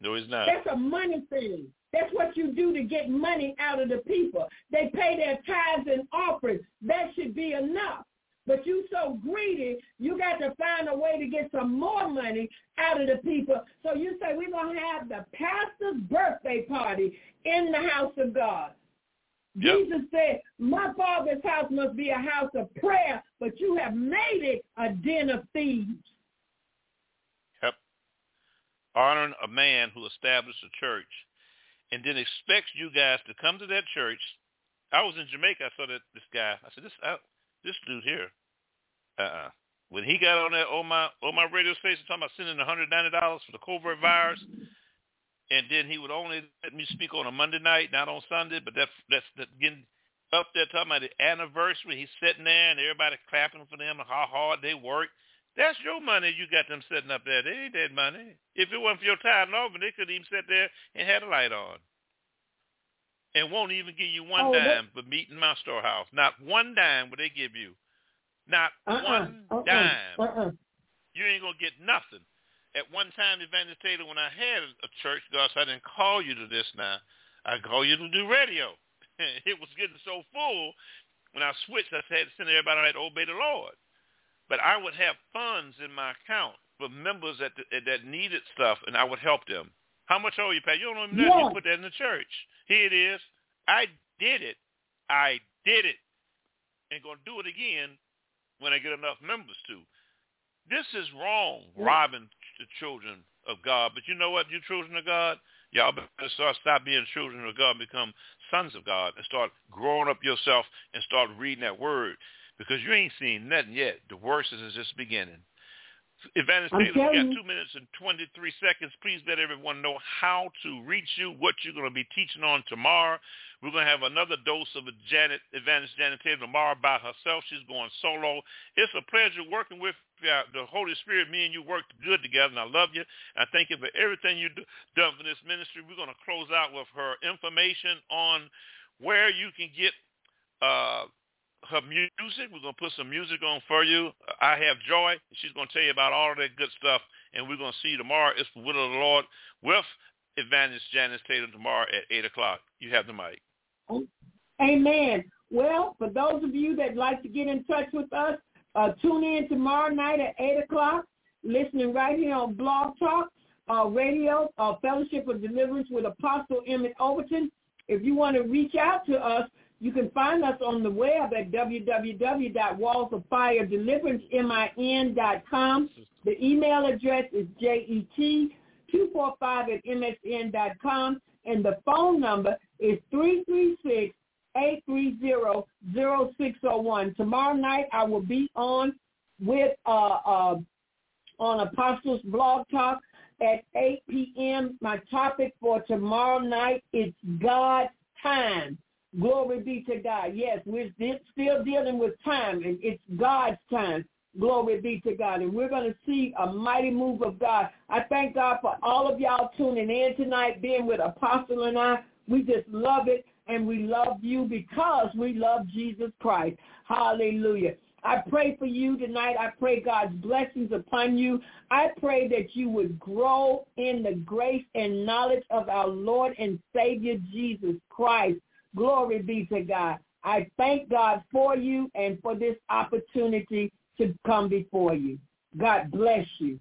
No, he's not. That's a money thing. That's what you do to get money out of the people. They pay their tithes and offerings. That should be enough. But you so greedy, you got to find a way to get some more money out of the people. So you say, we're going to have the pastor's birthday party in the house of God. Yep. Jesus said, my Father's house must be a house of prayer, but you have made it a den of thieves. Yep. Honoring a man who established a church and then expects you guys to come to that church. I was in Jamaica. I saw that this guy. I said, this I, This dude here, uh-uh. When he got on that on my on my radio station talking about sending one hundred ninety dollars for the covert virus, and then he would only let me speak on a Monday night, not on Sunday, but that's, that's, that's getting up there talking about the anniversary. He's sitting there and everybody clapping for them and how hard they work. That's your money you got them setting up there. They ain't that money. If it wasn't for your time off, they couldn't even sit there and had a light on. And won't even give you one oh, dime for meeting my storehouse. Not one dime will they give you. Not uh-uh, one uh-uh, dime. Uh-uh. You ain't going to get nothing. At one time, Evangelist Taylor, when I had a church, God said, I didn't call you to this now. I called you to do radio. It was getting so full. When I switched, I had to send everybody out to obey the Lord. But I would have funds in my account for members that that needed stuff, and I would help them. How much owe you, Pat? You don't even know yeah. you put that in the church. Here it is. I did it. I did it. And going to do it again when I get enough members to. This is wrong, yeah. robbing the children of God. But you know what, you children of God? Y'all better start, stop being children of God, become sons of God, and start growing up yourself and start reading that word. Because you ain't seen nothing yet. The worst is just beginning. Evangelist Taylor, we got two minutes and twenty-three seconds. Please let everyone know how to reach you, what you're going to be teaching on tomorrow. We're going to have another dose of Janet, Evangelist Janet Taylor tomorrow by herself. She's going solo. It's a pleasure working with uh, the Holy Spirit. Me and you worked good together, and I love you. I thank you for everything you've done for this ministry. We're going to close out with her information on where you can get uh her music. We're going to put some music on for you. I have Joy. She's going to tell you about all of that good stuff, and we're going to see you tomorrow. It's the will of the Lord with Evangelist Janice Taylor tomorrow at eight o'clock. You have the mic. Amen. Well, for those of you that like to get in touch with us, uh, tune in tomorrow night at eight o'clock, listening right here on Blog Talk uh, Radio, uh, Fellowship of Deliverance with Apostle Emmett Overton. If you want to reach out to us, you can find us on the web at w w w dot walls of fire deliverance min dot com. The email address is jet two four five at m s n dot com, and the phone number is three three six, eight three zero, zero six zero one. Tomorrow night I will be on with uh, uh, on Apostles Blog Talk at eight p.m. My topic for tomorrow night is God's time. Glory be to God. Yes, we're still dealing with time, and it's God's time. Glory be to God. And we're going to see a mighty move of God. I thank God for all of y'all tuning in tonight, being with Apostle and I. We just love it, and we love you because we love Jesus Christ. Hallelujah. I pray for you tonight. I pray God's blessings upon you. I pray that you would grow in the grace and knowledge of our Lord and Savior Jesus Christ. Glory be to God. I thank God for you and for this opportunity to come before you. God bless you.